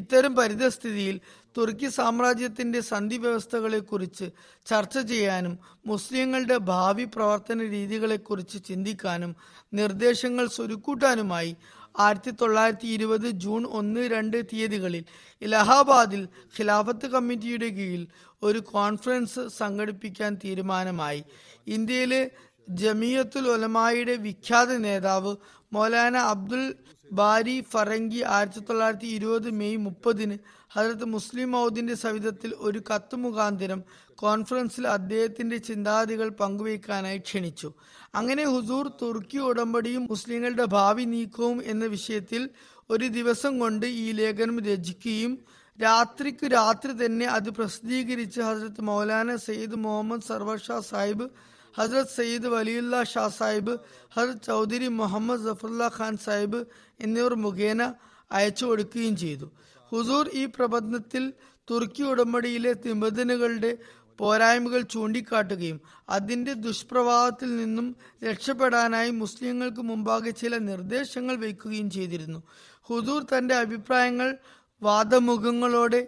ഇത്തരം പരിതസ്ഥിതിയിൽ തുർക്കി സാമ്രാജ്യത്തിൻ്റെ സന്ധി വ്യവസ്ഥകളെക്കുറിച്ച് ചർച്ച ചെയ്യാനും മുസ്ലിങ്ങളുടെ ഭാവി പ്രവർത്തന രീതികളെക്കുറിച്ച് ചിന്തിക്കാനും നിർദ്ദേശങ്ങൾ സ്വരുക്കൂട്ടാനുമായി 1920 ജൂൺ 1, 2 തീയതികളിൽ ഇലഹാബാദിൽ ഖിലാഫത്ത് കമ്മിറ്റിയുടെ കീഴിൽ ഒരു കോൺഫറൻസ് സംഘടിപ്പിക്കാൻ തീരുമാനമായി. ഇന്ത്യയിലെ ജമിയത്തുൽ ഉലമായുടെ വിഖ്യാത നേതാവ് മൗലാന അബ്ദുൽ ബാരി ഫറങ്കി 1920 മെയ് 30 ഹജറത്ത് മുസ്ലിം മൗദിന്റെ സവിധത്തിൽ ഒരു കത്ത് മുഖാന്തരം കോൺഫറൻസിൽ അദ്ദേഹത്തിന്റെ ചിന്താഗതികൾ പങ്കുവയ്ക്കാനായി ക്ഷണിച്ചു. അങ്ങനെ ഹുസൂർ തുർക്കി ഉടമ്പടിയും മുസ്ലിങ്ങളുടെ ഭാവി നീക്കവും എന്ന വിഷയത്തിൽ ഒരു ദിവസം കൊണ്ട് ഈ ലേഖനം രചിക്കുകയും രാത്രിക്ക് രാത്രി തന്നെ അത് പ്രസിദ്ധീകരിച്ച് ഹജറത്ത് മൗലാന സയ്യിദ് മുഹമ്മദ് സർവർ ഷാ സാഹിബ്, ഹസ്രത് സയ്യിദ് വലിയുല്ലാ ഷാ സാഹിബ്, ഹസ്രത് ചൗധരി മുഹമ്മദ് ജഫറുല്ലാ ഖാൻ സാഹിബ് എന്നിവർ മുഖേന അയച്ചു കൊടുക്കുകയും ചെയ്തു. ഹുസൂർ ഈ പ്രബന്ധത്തിൽ തുർക്കി ഉടമ്പടിയിലെ നിബന്ധനകളുടെ പോരായ്മകൾ ചൂണ്ടിക്കാട്ടുകയും അതിൻ്റെ ദുഷ്പ്രഭാവത്തിൽ നിന്നും രക്ഷപ്പെടാനായി മുസ്ലിങ്ങൾക്ക് മുമ്പാകെ ചില നിർദ്ദേശങ്ങൾ വയ്ക്കുകയും ചെയ്തിരുന്നു. ഹുസൂർ തൻ്റെ അഭിപ്രായങ്ങൾ വാദമുഖങ്ങളോടെ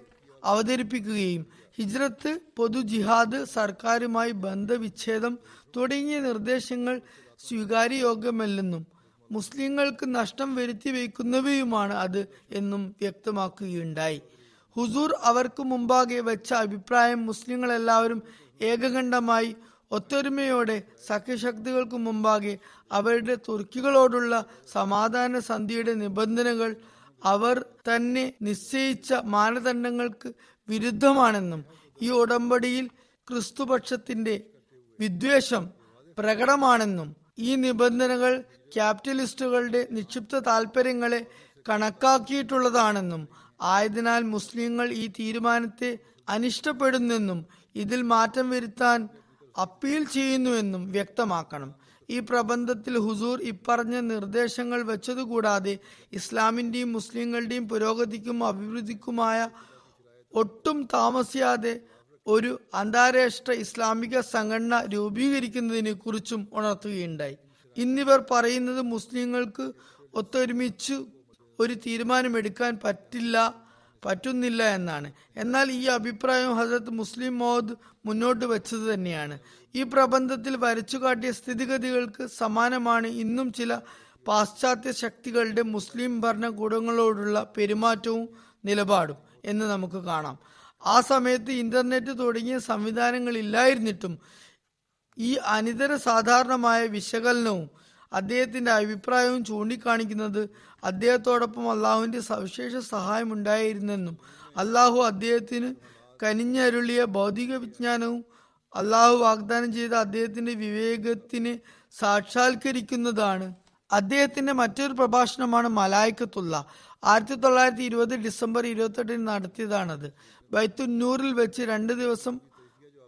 അവതരിപ്പിക്കുകയും ഹിജ്രത്ത്, പൊതു ജിഹാദ്, സർക്കാരുമായി ബന്ധവിച്ഛേദം തുടങ്ങിയ നിർദ്ദേശങ്ങൾ സ്വീകാര്യയോഗ്യമല്ലെന്നും മുസ്ലിങ്ങൾക്ക് നഷ്ടം വരുത്തി വയ്ക്കുന്നവയുമാണ് അത് എന്നും വ്യക്തമാക്കുകയുണ്ടായി. ഹുസൂർ അവർക്ക് മുമ്പാകെ വെച്ച അഭിപ്രായം മുസ്ലിങ്ങളെല്ലാവരും ഏകകണ്ഠമായി ഒത്തൊരുമയോടെ സഖ്യശക്തികൾക്ക് മുമ്പാകെ അവരുടെ തുർക്കികളോടുള്ള സമാധാന സന്ധിയുടെ നിബന്ധനകൾ അവർ തന്നെ നിശ്ചയിച്ച മാനദണ്ഡങ്ങൾക്ക് വിരുദ്ധമാണെന്നും ഈ ഉടമ്പടിയിൽ ക്രിസ്തുപക്ഷത്തിന്റെ വിദ്വേഷം പ്രകടമാണെന്നും ഈ നിബന്ധനകൾ ക്യാപിറ്റലിസ്റ്റുകളുടെ നിക്ഷിപ്ത താൽപര്യങ്ങളെ കണക്കാക്കിയിട്ടുള്ളതാണെന്നും ആയതിനാൽ മുസ്ലിങ്ങൾ ഈ തീരുമാനത്തെ അനിഷ്ടപ്പെടുന്നെന്നും ഇതിൽ മാറ്റം വരുത്താൻ അപ്പീൽ ചെയ്യുന്നുവെന്നും വ്യക്തമാക്കണം. ഈ പ്രബന്ധത്തിൽ ഹുസൂർ ഇപ്പറഞ്ഞ നിർദ്ദേശങ്ങൾ വെച്ചതുകൂടാതെ ഇസ്ലാമിൻ്റെയും മുസ്ലിങ്ങളുടെയും പുരോഗതിക്കും അഭിവൃദ്ധിക്കുമായ ഒട്ടും താമസിയാതെ ഒരു അന്താരാഷ്ട്ര ഇസ്ലാമിക സംഘടന രൂപീകരിക്കുന്നതിനെ കുറിച്ചും ഉണർത്തുകയുണ്ടായി. ഇന്നിവർ പറയുന്നത് മുസ്ലിങ്ങൾക്ക് ഒത്തൊരുമിച്ച് ഒരു തീരുമാനമെടുക്കാൻ പറ്റുന്നില്ല എന്നാണ്. എന്നാൽ ഈ അഭിപ്രായം ഹസരത്ത് മുസ്ലിം മൗദ് മുന്നോട്ട് വെച്ചത് തന്നെയാണ്. ഈ പ്രബന്ധത്തിൽ വരച്ചു കാട്ടിയ സ്ഥിതിഗതികൾക്ക് സമാനമാണ് ഇന്നും ചില പാശ്ചാത്യ ശക്തികളുടെ മുസ്ലിം ഭരണകൂടങ്ങളോടുള്ള പെരുമാറ്റവും നിലപാടും എന്ന് നമുക്ക് കാണാം. ആ സമയത്ത് ഇന്റർനെറ്റ് തുടങ്ങിയ സംവിധാനങ്ങളില്ലായിരുന്നിട്ടും ഈ അനിതര സാധാരണമായ വിശകലനവും അദ്ദേഹത്തിൻ്റെ അഭിപ്രായവും ചൂണ്ടിക്കാണിക്കുന്നത് അദ്ദേഹത്തോടൊപ്പം അള്ളാഹുവിൻ്റെ സവിശേഷ സഹായമുണ്ടായിരുന്നെന്നും അള്ളാഹു അദ്ദേഹത്തിന് കനിഞ്ഞരുളിയ ഭൗതിക വിജ്ഞാനവും അള്ളാഹു വാഗ്ദാനം ചെയ്ത അദ്ദേഹത്തിൻ്റെ വിവേകത്തിന് സാക്ഷാത്കരിക്കുന്നതാണ്. അദ്ദേഹത്തിൻ്റെ മറ്റൊരു പ്രഭാഷണമാണ് മലായിക്കത്തുള്ള. 1920 ഡിസംബർ 28 നടത്തിയതാണത്. ബൈത്തുന്നൂറിൽ വെച്ച് 2 ദിവസം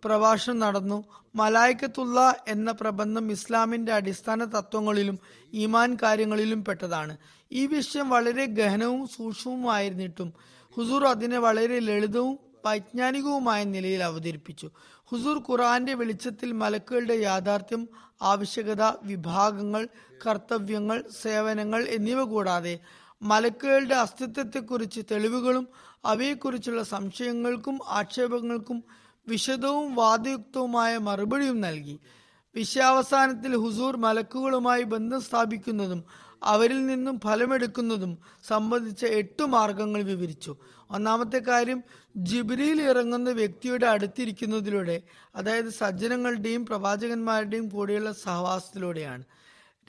പ്രഭാഷണം നടന്നു. മലായിക്കത്തുള്ള എന്ന പ്രബന്ധം ഇസ്ലാമിൻ്റെ അടിസ്ഥാന തത്വങ്ങളിലും ഈമാൻ കാര്യങ്ങളിലും പെട്ടതാണ്. ഈ വിഷയം വളരെ ഗഹനവും സൂക്ഷ്മവുമായിരുന്നിട്ടും ഹുസൂർ അതിനെ വളരെ ലളിതവും വൈജ്ഞാനികവുമായ നിലയിൽ അവതരിപ്പിച്ചു. ഹുസൂർ ഖുർആന്റെ വെളിച്ചത്തിൽ മലക്കുകളുടെ യാഥാർത്ഥ്യം, ആവശ്യകത, വിഭാഗങ്ങൾ, കർത്തവ്യങ്ങൾ, സേവനങ്ങൾ എന്നിവ കൂടാതെ മലക്കുകളുടെ അസ്തിത്വത്തെക്കുറിച്ച് തെളിവുകളും അവയെക്കുറിച്ചുള്ള സംശയങ്ങൾക്കും ആക്ഷേപങ്ങൾക്കും വിശദവും വാദയുക്തവുമായ മറുപടിയും നൽകി. വിശ്വാവസാനത്തിൽ ഹുസൂർ മലക്കുകളുമായി ബന്ധം സ്ഥാപിക്കുന്നതും അവരിൽ നിന്നും ഫലമെടുക്കുന്നതും സംബന്ധിച്ച 8 മാർഗങ്ങൾ വിവരിച്ചു. ഒന്നാമത്തെ കാര്യം, ജിബ്രീൽ ഇറങ്ങുന്ന വ്യക്തിയുടെ അടുത്തിരിക്കുന്നതിലൂടെ, അതായത് സജ്ജനങ്ങളുടെയും പ്രവാചകന്മാരുടെയും കൂടെയുള്ള സഹവാസത്തിലൂടെയാണ്.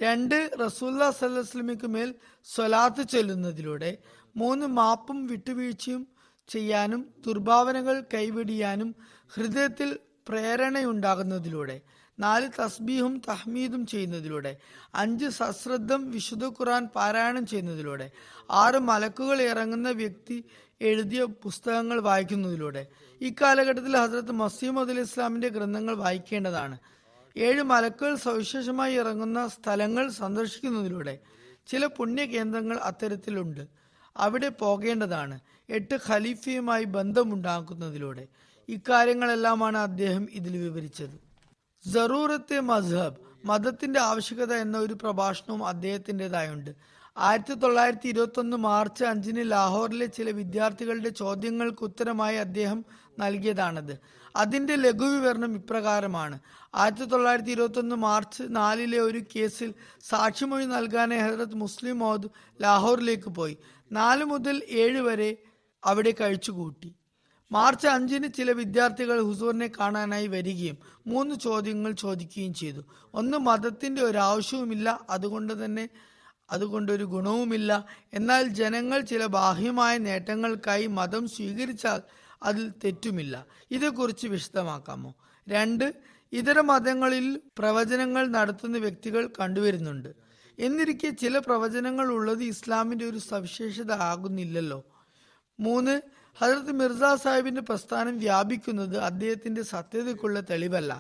2, റസൂല്ലാ സല്ലല്ലാഹു അലൈഹി വസല്ലമയ്ക്ക് മേൽ സ്വലാത്ത് ചൊല്ലുന്നതിലൂടെ. 3, മാപ്പും വിട്ടുവീഴ്ചയും ചെയ്യാനും ദുർഭാവനകൾ കൈവെടിയാനും ഹൃദയത്തിൽ പ്രേരണയുണ്ടാകുന്നതിലൂടെ. 4, തസ്ബീഹും തഹ്മീദും ചെയ്യുന്നതിലൂടെ. 5, സശ്രദ്ധം വിശുദ്ധ ഖുർആൻ പാരായണം ചെയ്യുന്നതിലൂടെ. 6, മലക്കുകൾ ഇറങ്ങുന്ന വ്യക്തി എഴുതിയ പുസ്തകങ്ങൾ വായിക്കുന്നതിലൂടെ. ഇക്കാലഘട്ടത്തിൽ ഹസ്രത്ത് മസീഹ് മൗഊദ് ഇസ്ലാമിൻ്റെ ഗ്രന്ഥങ്ങൾ വായിക്കേണ്ടതാണ്. 7, മലക്കുകൾ സവിശേഷമായി ഇറങ്ങുന്ന സ്ഥലങ്ങൾ സന്ദർശിക്കുന്നതിലൂടെ. ചില പുണ്യകേന്ദ്രങ്ങൾ അത്തരത്തിലുണ്ട്, അവിടെ പോകേണ്ടതാണ്. 8, ഖലീഫയുമായി ബന്ധമുണ്ടാക്കുന്നതിലൂടെ. ഇക്കാര്യങ്ങളെല്ലാമാണ് അദ്ദേഹം ഇതിൽ വിവരിച്ചത്. സറൂറത്തെ മസ്ഹബ്, മതത്തിന്റെ ആവശ്യകത എന്ന ഒരു പ്രഭാഷണവും അദ്ദേഹത്തിൻ്റെതായുണ്ട്. 1921 മാർച്ച് 5 ലാഹോറിലെ ചില വിദ്യാർത്ഥികളുടെ ചോദ്യങ്ങൾക്ക് ഉത്തരമായി അദ്ദേഹം നൽകിയതാണത്. അതിൻ്റെ ലഘുവിവരണം ഇപ്രകാരമാണ്. 1921 മാർച്ച് 4 ഒരു കേസിൽ സാക്ഷിമൊഴി നൽകാനായി ഹസ്രത്ത് മുസ്ലിം മൗദ് ലാഹോറിലേക്ക് പോയി. 4 മുതൽ 7 വരെ അവിടെ കഴിച്ചുകൂട്ടി. മാർച്ച് 5 ചില വിദ്യാർത്ഥികൾ ഹുസൂറിനെ കാണാനായി വരികയും 3 ചോദ്യങ്ങൾ ചോദിക്കുകയും ചെയ്തു. 1, മതത്തിൻ്റെ ഒരാവശ്യവുമില്ല, അതുകൊണ്ടൊരു ഗുണവുമില്ല. എന്നാൽ ജനങ്ങൾ ചില ബാഹ്യമായ നേട്ടങ്ങൾക്കായി മതം സ്വീകരിച്ചാൽ അതിൽ തെറ്റുമില്ല. ഇതേക്കുറിച്ച് വിശദമാക്കാമോ? 2, ഇതര മതങ്ങളിൽ പ്രവചനങ്ങൾ നടത്തുന്ന വ്യക്തികൾ കണ്ടുവരുന്നുണ്ട്. എന്നിരിക്കെ ചില പ്രവചനങ്ങൾ ഉള്ളത് ഇസ്ലാമിൻ്റെ ഒരു സവിശേഷത ആകുന്നില്ലല്ലോ. 3, ഹജറത്ത് മിർസ സാഹിബിൻ്റെ പ്രസ്ഥാനം വ്യാപിക്കുന്നത് അദ്ദേഹത്തിൻ്റെ സത്യതയ്ക്കുള്ള തെളിവല്ല.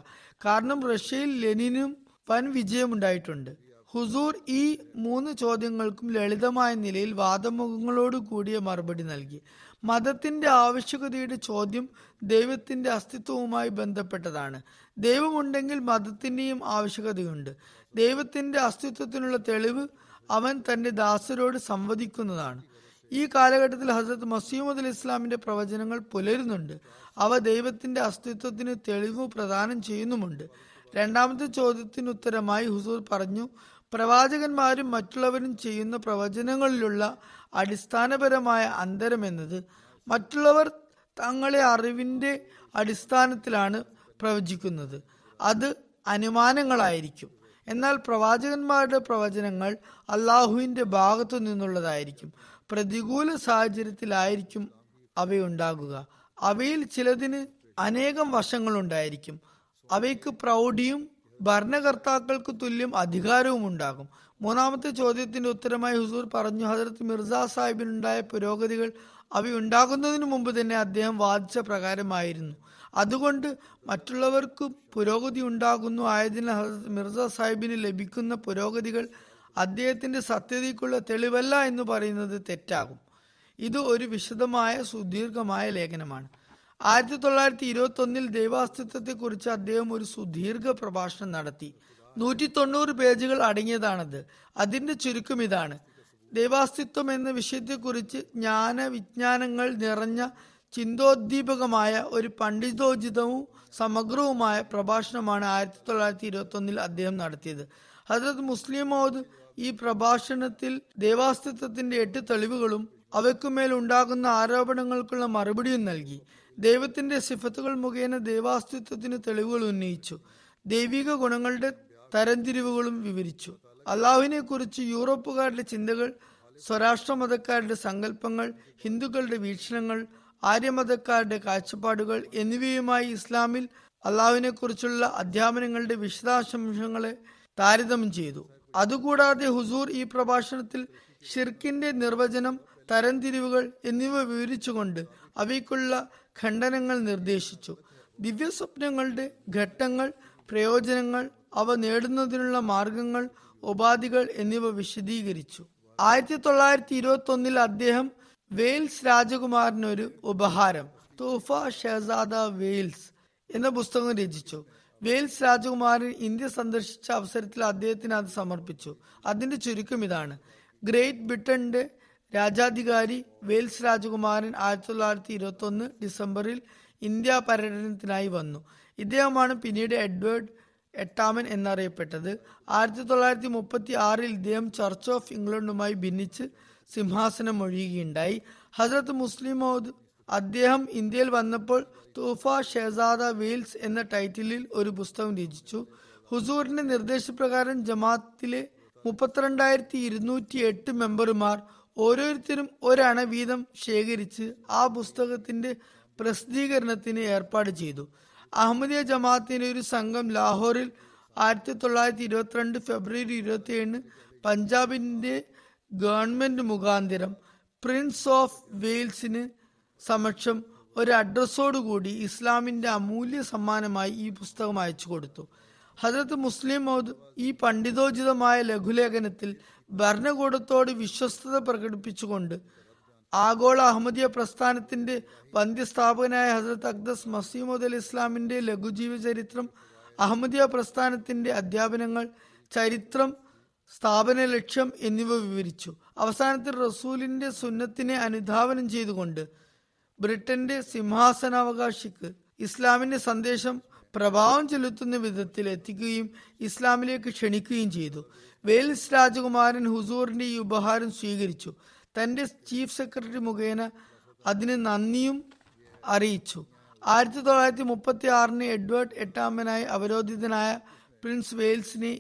കാരണം റഷ്യയിൽ ലെനിനും വൻ വിജയമുണ്ടായിട്ടുണ്ട്. ഹുസൂർ ഈ 3 ചോദ്യങ്ങൾക്കും ലളിതമായ നിലയിൽ വാദമുഖങ്ങളോട് കൂടിയ മറുപടി നൽകി. മതത്തിൻ്റെ ആവശ്യകതയുടെ ചോദ്യം ദൈവത്തിൻ്റെ അസ്തിത്വവുമായി ബന്ധപ്പെട്ടതാണ്. ദൈവമുണ്ടെങ്കിൽ മതത്തിൻ്റെയും ആവശ്യകതയുണ്ട്. ദൈവത്തിൻ്റെ അസ്തിത്വത്തിനുള്ള തെളിവ് അവൻ തൻ്റെ ദാസരോട് സംവദിക്കുന്നതാണ്. ഈ കാലഘട്ടത്തിൽ ഹസ്രത്ത് മസീഹ് മൗഊദ് ഇസ്ലാമിൻ്റെ പ്രവചനങ്ങൾ പുലരുന്നുണ്ട്. അവ ദൈവത്തിൻ്റെ അസ്തിത്വത്തിന് തെളിവ് പ്രദാനം ചെയ്യുന്നുമുണ്ട്. 2-ാമത്തെ ചോദ്യത്തിനുത്തരമായി ഹുസൂർ പറഞ്ഞു, പ്രവാചകന്മാരും മറ്റുള്ളവരും ചെയ്യുന്ന പ്രവചനങ്ങളിലുള്ള അടിസ്ഥാനപരമായ അന്തരം എന്നത് മറ്റുള്ളവർ തങ്ങളെ അറിവിൻ്റെ അടിസ്ഥാനത്തിലാണ് പ്രവചിക്കുന്നത്. അത് അനുമാനങ്ങളായിരിക്കും. എന്നാൽ പ്രവാചകന്മാരുടെ പ്രവചനങ്ങൾ അള്ളാഹുവിൻ്റെ ഭാഗത്തു നിന്നുള്ളതായിരിക്കും. പ്രതികൂല സാഹചര്യത്തിലായിരിക്കും അവയുണ്ടാകുക. അവയിൽ ചിലതിന് അനേകം വശങ്ങളുണ്ടായിരിക്കും. അവയ്ക്ക് പ്രൗഢിയും ഭരണകർത്താക്കൾക്ക് തുല്യം അധികാരവും ഉണ്ടാകും. 3-ാമത്തെ ചോദ്യത്തിൻ്റെ ഉത്തരമായി ഹുസൂർ പറഞ്ഞു, ഹജറത്ത് മിർസ സാഹിബിനുണ്ടായ പുരോഗതികൾ അവയുണ്ടാകുന്നതിന് മുമ്പ് തന്നെ അദ്ദേഹം വാദിച്ച പ്രകാരമായിരുന്നു. അതുകൊണ്ട് മറ്റുള്ളവർക്ക് പുരോഗതി ഉണ്ടാകുന്നു ആയതിനാൽ ഹജറത്ത് മിർസ സാഹിബിന് ലഭിക്കുന്ന പുരോഗതികൾ അദ്ദേഹത്തിൻ്റെ സത്യതയ്ക്കുള്ള തെളിവല്ല എന്ന് പറയുന്നത് തെറ്റാകും. ഇത് ഒരു വിശദമായ സുദീർഘമായ ലേഖനമാണ്. 1921 ദൈവാസ്തിത്വത്തെക്കുറിച്ച് അദ്ദേഹം ഒരു സുദീർഘ പ്രഭാഷണം നടത്തി. 190 പേജുകൾ അടങ്ങിയതാണത്. അതിൻ്റെ ചുരുക്കം ഇതാണ്: ദൈവാസ്തിത്വം എന്ന വിഷയത്തെക്കുറിച്ച് ജ്ഞാന വിജ്ഞാനങ്ങൾ നിറഞ്ഞ ചിന്തോദ്ദീപകമായ ഒരു പണ്ഡിതോചിതവും സമഗ്രവുമായ പ്രഭാഷണമാണ് 1921 അദ്ദേഹം നടത്തിയത്. ഹസ്രത്ത് മുസ്ലിം മൗദ് ഈ പ്രഭാഷണത്തിൽ ദൈവാസ്തിത്വത്തിന്റെ 8 തെളിവുകളും അവയ്ക്കുമേൽ ഉണ്ടാകുന്ന ആരോപണങ്ങൾക്കുള്ള മറുപടിയും നൽകി. ദൈവത്തിന്റെ സിഫത്തുകൾ മുഖേന ദൈവാസ്തിത്വത്തിന് തെളിവുകൾ ഉന്നയിച്ചു. ദൈവിക ഗുണങ്ങളുടെ തരംതിരിവുകളും വിവരിച്ചു. അള്ളാഹുവിനെ കുറിച്ച് യൂറോപ്പുകാരുടെ ചിന്തകൾ, സ്വരാഷ്ട്ര മതക്കാരുടെ സങ്കല്പങ്ങൾ, ഹിന്ദുക്കളുടെ വീക്ഷണങ്ങൾ, ആര്യമതക്കാരുടെ കാഴ്ചപ്പാടുകൾ എന്നിവയുമായി ഇസ്ലാമിൽ അള്ളാഹുവിനെ കുറിച്ചുള്ള അധ്യാപനങ്ങളുടെ വിശദാംശങ്ങളെ താരതമ്യം ചെയ്തു. അതുകൂടാതെ ഹുസൂർ ഈ പ്രഭാഷണത്തിൽ ഷിർക്കിന്റെ നിർവചനം, തരംതിരിവുകൾ എന്നിവ വിവരിച്ചുകൊണ്ട് അവയ്ക്കുള്ള ഖണ്ഡനങ്ങൾ നിർദ്ദേശിച്ചു. ദിവ്യസ്വപ്നങ്ങളുടെ ഘട്ടങ്ങൾ, പ്രയോജനങ്ങൾ, അവ നേടുന്നതിനുള്ള മാർഗങ്ങൾ, ഉപാധികൾ എന്നിവ വിശദീകരിച്ചു. 1921 അദ്ദേഹം വെയിൽസ് രാജകുമാരനൊരു ഉപഹാരം, തൂഫ ഷഹസാദ വെയിൽസ് എന്ന പുസ്തകം രചിച്ചു. വെയിൽസ് രാജകുമാരൻ ഇന്ത്യ സന്ദർശിച്ച അവസരത്തിൽ അദ്ദേഹത്തിന് അത് സമർപ്പിച്ചു. അതിൻ്റെ ചുരുക്കം ഇതാണ്: ഗ്രേറ്റ് ബ്രിട്ടന്റെ രാജാധികാരി വെയിൽസ് രാജകുമാരൻ 1921 ഡിസംബറിൽ ഇന്ത്യ പര്യടനത്തിനായി വന്നു. ഇദ്ദേഹമാണ് പിന്നീട് എഡ്വേർഡ് എട്ടാമൻ എന്നറിയപ്പെട്ടത്. 1936 ഇദ്ദേഹം ചർച്ച് ഓഫ് ഇംഗ്ലണ്ടുമായി ഭിന്നിച്ച് സിംഹാസനം ഒഴിയുകയുണ്ടായി. ഹസ്രത്ത് മുസ്ലിം മൗദ് അദ്ദേഹം ഇന്ത്യയിൽ വന്നപ്പോൾ തൂഫ ഷെഹസാദ വെയിൽസ് എന്ന ടൈറ്റിലിൽ ഒരു പുസ്തകം രചിച്ചു. ഹുസൂറിന്റെ നിർദ്ദേശപ്രകാരം ജമാഅത്തിലെ 32,208 മെമ്പർമാർ ഓരോരുത്തരും ഒരണ വീതം ശേഖരിച്ച് ആ പുസ്തകത്തിന്റെ പ്രസിദ്ധീകരണത്തിന് ഏർപ്പാട് ചെയ്തു. അഹമ്മദിയ ജമാഅത്തിന്റെ ഒരു സംഘം ലാഹോറിൽ 1922 ഫെബ്രുവരി 27 പഞ്ചാബിന്റെ ഗവൺമെന്റ് മുഖാന്തരം പ്രിൻസ് ഓഫ് വെയിൽസിന് സമക്ഷം ഒരു അഡ്രസ്സോടുകൂടി ഇസ്ലാമിന്റെ അമൂല്യ സമ്മാനമായി ഈ പുസ്തകം അയച്ചു കൊടുത്തു. ഹജറത്ത് മുസ്ലിം മൗദ് ഈ പണ്ഡിതോചിതമായ ലഘുലേഖനത്തിൽ ഭരണകൂടത്തോട് വിശ്വസ്തത പ്രകടിപ്പിച്ചുകൊണ്ട് ആഗോള അഹമ്മദിയ പ്രസ്ഥാനത്തിന്റെ വന്ധ്യസ്ഥാപകനായ ഹസരത്ത് അഖ്ദസ് മസീമോദ് അൽ ഇസ്ലാമിന്റെ ലഘുജീവചരിത്രം, അഹമ്മദിയ പ്രസ്ഥാനത്തിന്റെ അധ്യാപനങ്ങൾ, ചരിത്രം, സ്ഥാപന ലക്ഷ്യം എന്നിവ വിവരിച്ചു. അവസാനത്തിൽ റസൂലിന്റെ സുന്നത്തിനെ അനുധാവനം ചെയ്തുകൊണ്ട് ബ്രിട്ടന്റെ സിംഹാസനാവകാശിക്ക് ഇസ്ലാമിന്റെ സന്ദേശം പ്രഭാവം ചെലുത്തുന്ന വിധത്തിൽ എത്തിക്കുകയും ഇസ്ലാമിലേക്ക് ക്ഷണിക്കുകയും ചെയ്തു. വെയിൽസ് രാജകുമാരൻ ഹുസൂറിന്റെ ഈ ഉപഹാരം സ്വീകരിച്ചു. തന്റെ ചീഫ് സെക്രട്ടറി മുഖേന അതിന് നന്ദിയും അറിയിച്ചു. 1936 എഡ്വേർഡ് എട്ടാമനായി അവരോധിതനായ പ്രിൻസ് വെയിൽസിനെ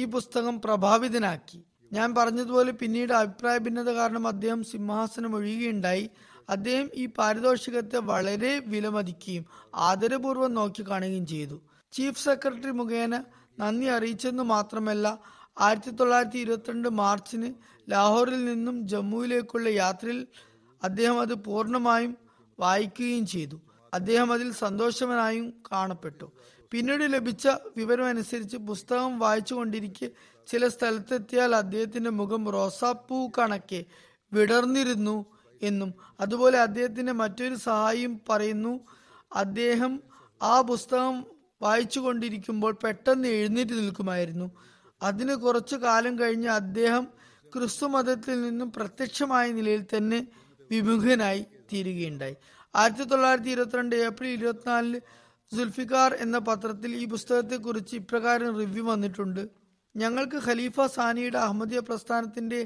ഈ പുസ്തകം പ്രഭാവിതനാക്കി. ഞാൻ പറഞ്ഞതുപോലെ പിന്നീട് അഭിപ്രായ ഭിന്നത കാരണം അദ്ദേഹം സിംഹാസനം ഒഴിയുകയുണ്ടായി. അദ്ദേഹം ഈ പാരിതോഷികത്തെ വളരെ വിലമതിക്കുകയും ആദരപൂർവ്വം നോക്കിക്കാണുകയും ചെയ്തു. ചീഫ് സെക്രട്ടറി മുഖേന നന്ദി അറിയിച്ചെന്ന് മാത്രമല്ല, 1922 മാർച്ചിന് ലാഹോറിൽ നിന്നും ജമ്മുവിലേക്കുള്ള യാത്രയിൽ അദ്ദേഹം അത് പൂർണ്ണമായും വായിക്കുകയും ചെയ്തു. അദ്ദേഹം അതിൽ സന്തോഷവാനായും കാണപ്പെട്ടു. പിന്നീട് ലഭിച്ച വിവരമനുസരിച്ച് പുസ്തകം വായിച്ചു കൊണ്ടിരിക്കെ ചില സ്ഥലത്തെത്തിയാൽ അദ്ദേഹത്തിന്റെ മുഖം റോസാപ്പൂ കണക്കെ വിടർന്നിരുന്നു എന്നും അതുപോലെ അദ്ദേഹത്തിന്റെ മറ്റൊരു സഹായിയും പറയുന്നു, അദ്ദേഹം ആ പുസ്തകം വായിച്ചു കൊണ്ടിരിക്കുമ്പോൾ പെട്ടെന്ന് എഴുന്നേറ്റ് നിൽക്കുമായിരുന്നു. അതിന് കുറച്ചു കാലം കഴിഞ്ഞ് അദ്ദേഹം ക്രിസ്തു മതത്തിൽ നിന്നും പ്രത്യക്ഷമായ നിലയിൽ തന്നെ വിമുഖനായി തീരുകയുണ്ടായി. 1922 ഏപ്രിൽ 24 സുൽഫിക്കാർ എന്ന പത്രത്തിൽ ഈ പുസ്തകത്തെക്കുറിച്ച് ഇപ്രകാരം റിവ്യൂ വന്നിട്ടുണ്ട്. ഞങ്ങൾക്ക് ഖലീഫ സാനിയുടെ അഹമ്മദിയ പ്രസ്ഥാനത്തിന്റെ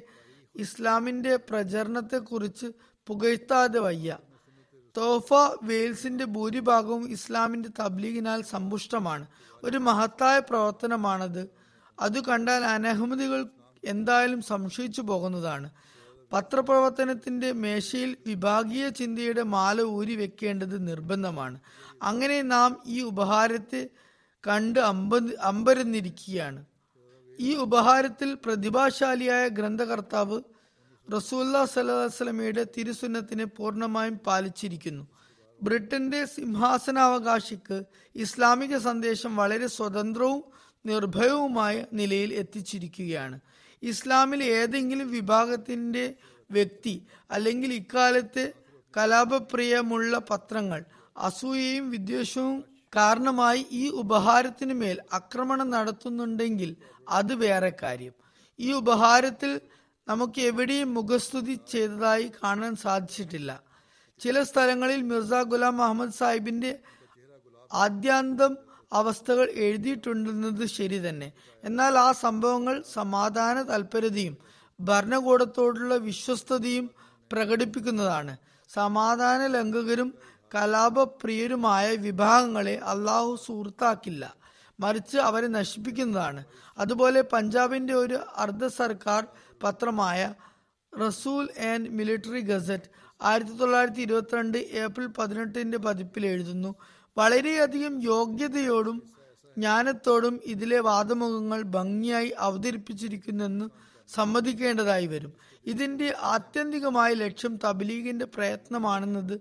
ഇസ്ലാമിന്റെ പ്രചരണത്തെക്കുറിച്ച് പുകഴ്ത്താതെ വയ്യ. തോഫ വെയിൽസിന്റെ ഭൂരിഭാഗവും ഇസ്ലാമിന്റെ തബ്ലീഗിനാൽ സമ്പുഷ്ടമാണ്. ഒരു മഹത്തായ പ്രവർത്തനമാണത്. അത് കണ്ടാൽ അനഹമ്മദികൾ എന്തായാലും സംശയിച്ചു പോകുന്നതാണ്. പത്രപ്രവർത്തനത്തിന്റെ മേശയിൽ വിഭാഗീയ ചിന്തയുടെ മാല ഊരി വെക്കേണ്ടത് നിർബന്ധമാണ്. അങ്ങനെ നാം ഈ ഉപഹാരത്തെ കണ്ട് അമ്പരന്നിരിക്കുകയാണ്. ഈ ഉപഹാരത്തിൽ പ്രതിഭാശാലിയായ ഗ്രന്ഥകർത്താവ് റസൂലുള്ളാഹി സ്വല്ലല്ലാഹു അലൈഹി വസല്ലമയുടെ തിരുസുന്നത്തിനെ പൂർണ്ണമായും പാലിച്ചിരിക്കുന്നു. ബ്രിട്ടന്റെ സിംഹാസനാവകാശിക്ക് ഇസ്ലാമിക സന്ദേശം വളരെ സ്വതന്ത്രവും നിർഭയവുമായ നിലയിൽ എത്തിച്ചിരിക്കുകയാണ്. ഇസ്ലാമിൽ ഏതെങ്കിലും വിഭാഗത്തിന്റെ വ്യക്തി അല്ലെങ്കിൽ ഇക്കാലത്തെ കലാപപ്രിയമുള്ള പത്രങ്ങൾ അസൂയയും വിദ്വേഷവും കാരണമായി ഈ ഉപഹാരത്തിനു മേൽ ആക്രമണം നടത്തുന്നുണ്ടെങ്കിൽ അത് വേറെ കാര്യം. ഈ ഉപഹാരത്തിൽ നമുക്ക് എവിടെയും മുഖസ്തുതി ചെയ്തതായി കാണാൻ സാധിച്ചിട്ടില്ല. ചില സ്ഥലങ്ങളിൽ മിർസ ഗുലാം അഹമ്മദ് സാഹിബിന്റെ ആദ്യാന്തം അവസ്ഥകൾ എഴുതിയിട്ടുണ്ടെന്നത് ശരി തന്നെ. എന്നാൽ ആ സംഭവങ്ങൾ സമാധാന താൽപര്യതയും ഭരണകൂടത്തോടുള്ള വിശ്വസ്തയും പ്രകടിപ്പിക്കുന്നതാണ്. സമാധാന ലംഘകരും കലാപപ്രിയരുമായ വിഭാഗങ്ങളെ അള്ളാഹു സുഹൃത്താക്കില്ല, മറിച്ച് അവരെ നശിപ്പിക്കുന്നതാണ്. അതുപോലെ പഞ്ചാബിന്റെ ഒരു അർദ്ധ സർക്കാർ പത്രമായ റസൂൽ ആൻഡ് മിലിറ്ററി ഗസറ്റ് 1922 ഏപ്രിൽ 18 പതിപ്പിൽ എഴുതുന്നു, വളരെയധികം യോഗ്യതയോടും ജ്ഞാനത്തോടും ഇതിലെ വാദമുഖങ്ങൾ ഭംഗിയായി അവതരിപ്പിച്ചിരിക്കുന്നെന്ന് സമ്മതിക്കേണ്ടതായി വരും. ഇതിന്റെ ആത്യന്തികമായ ലക്ഷ്യം തബ്ലീഗിന്റെ പ്രയത്നമാണെന്നത്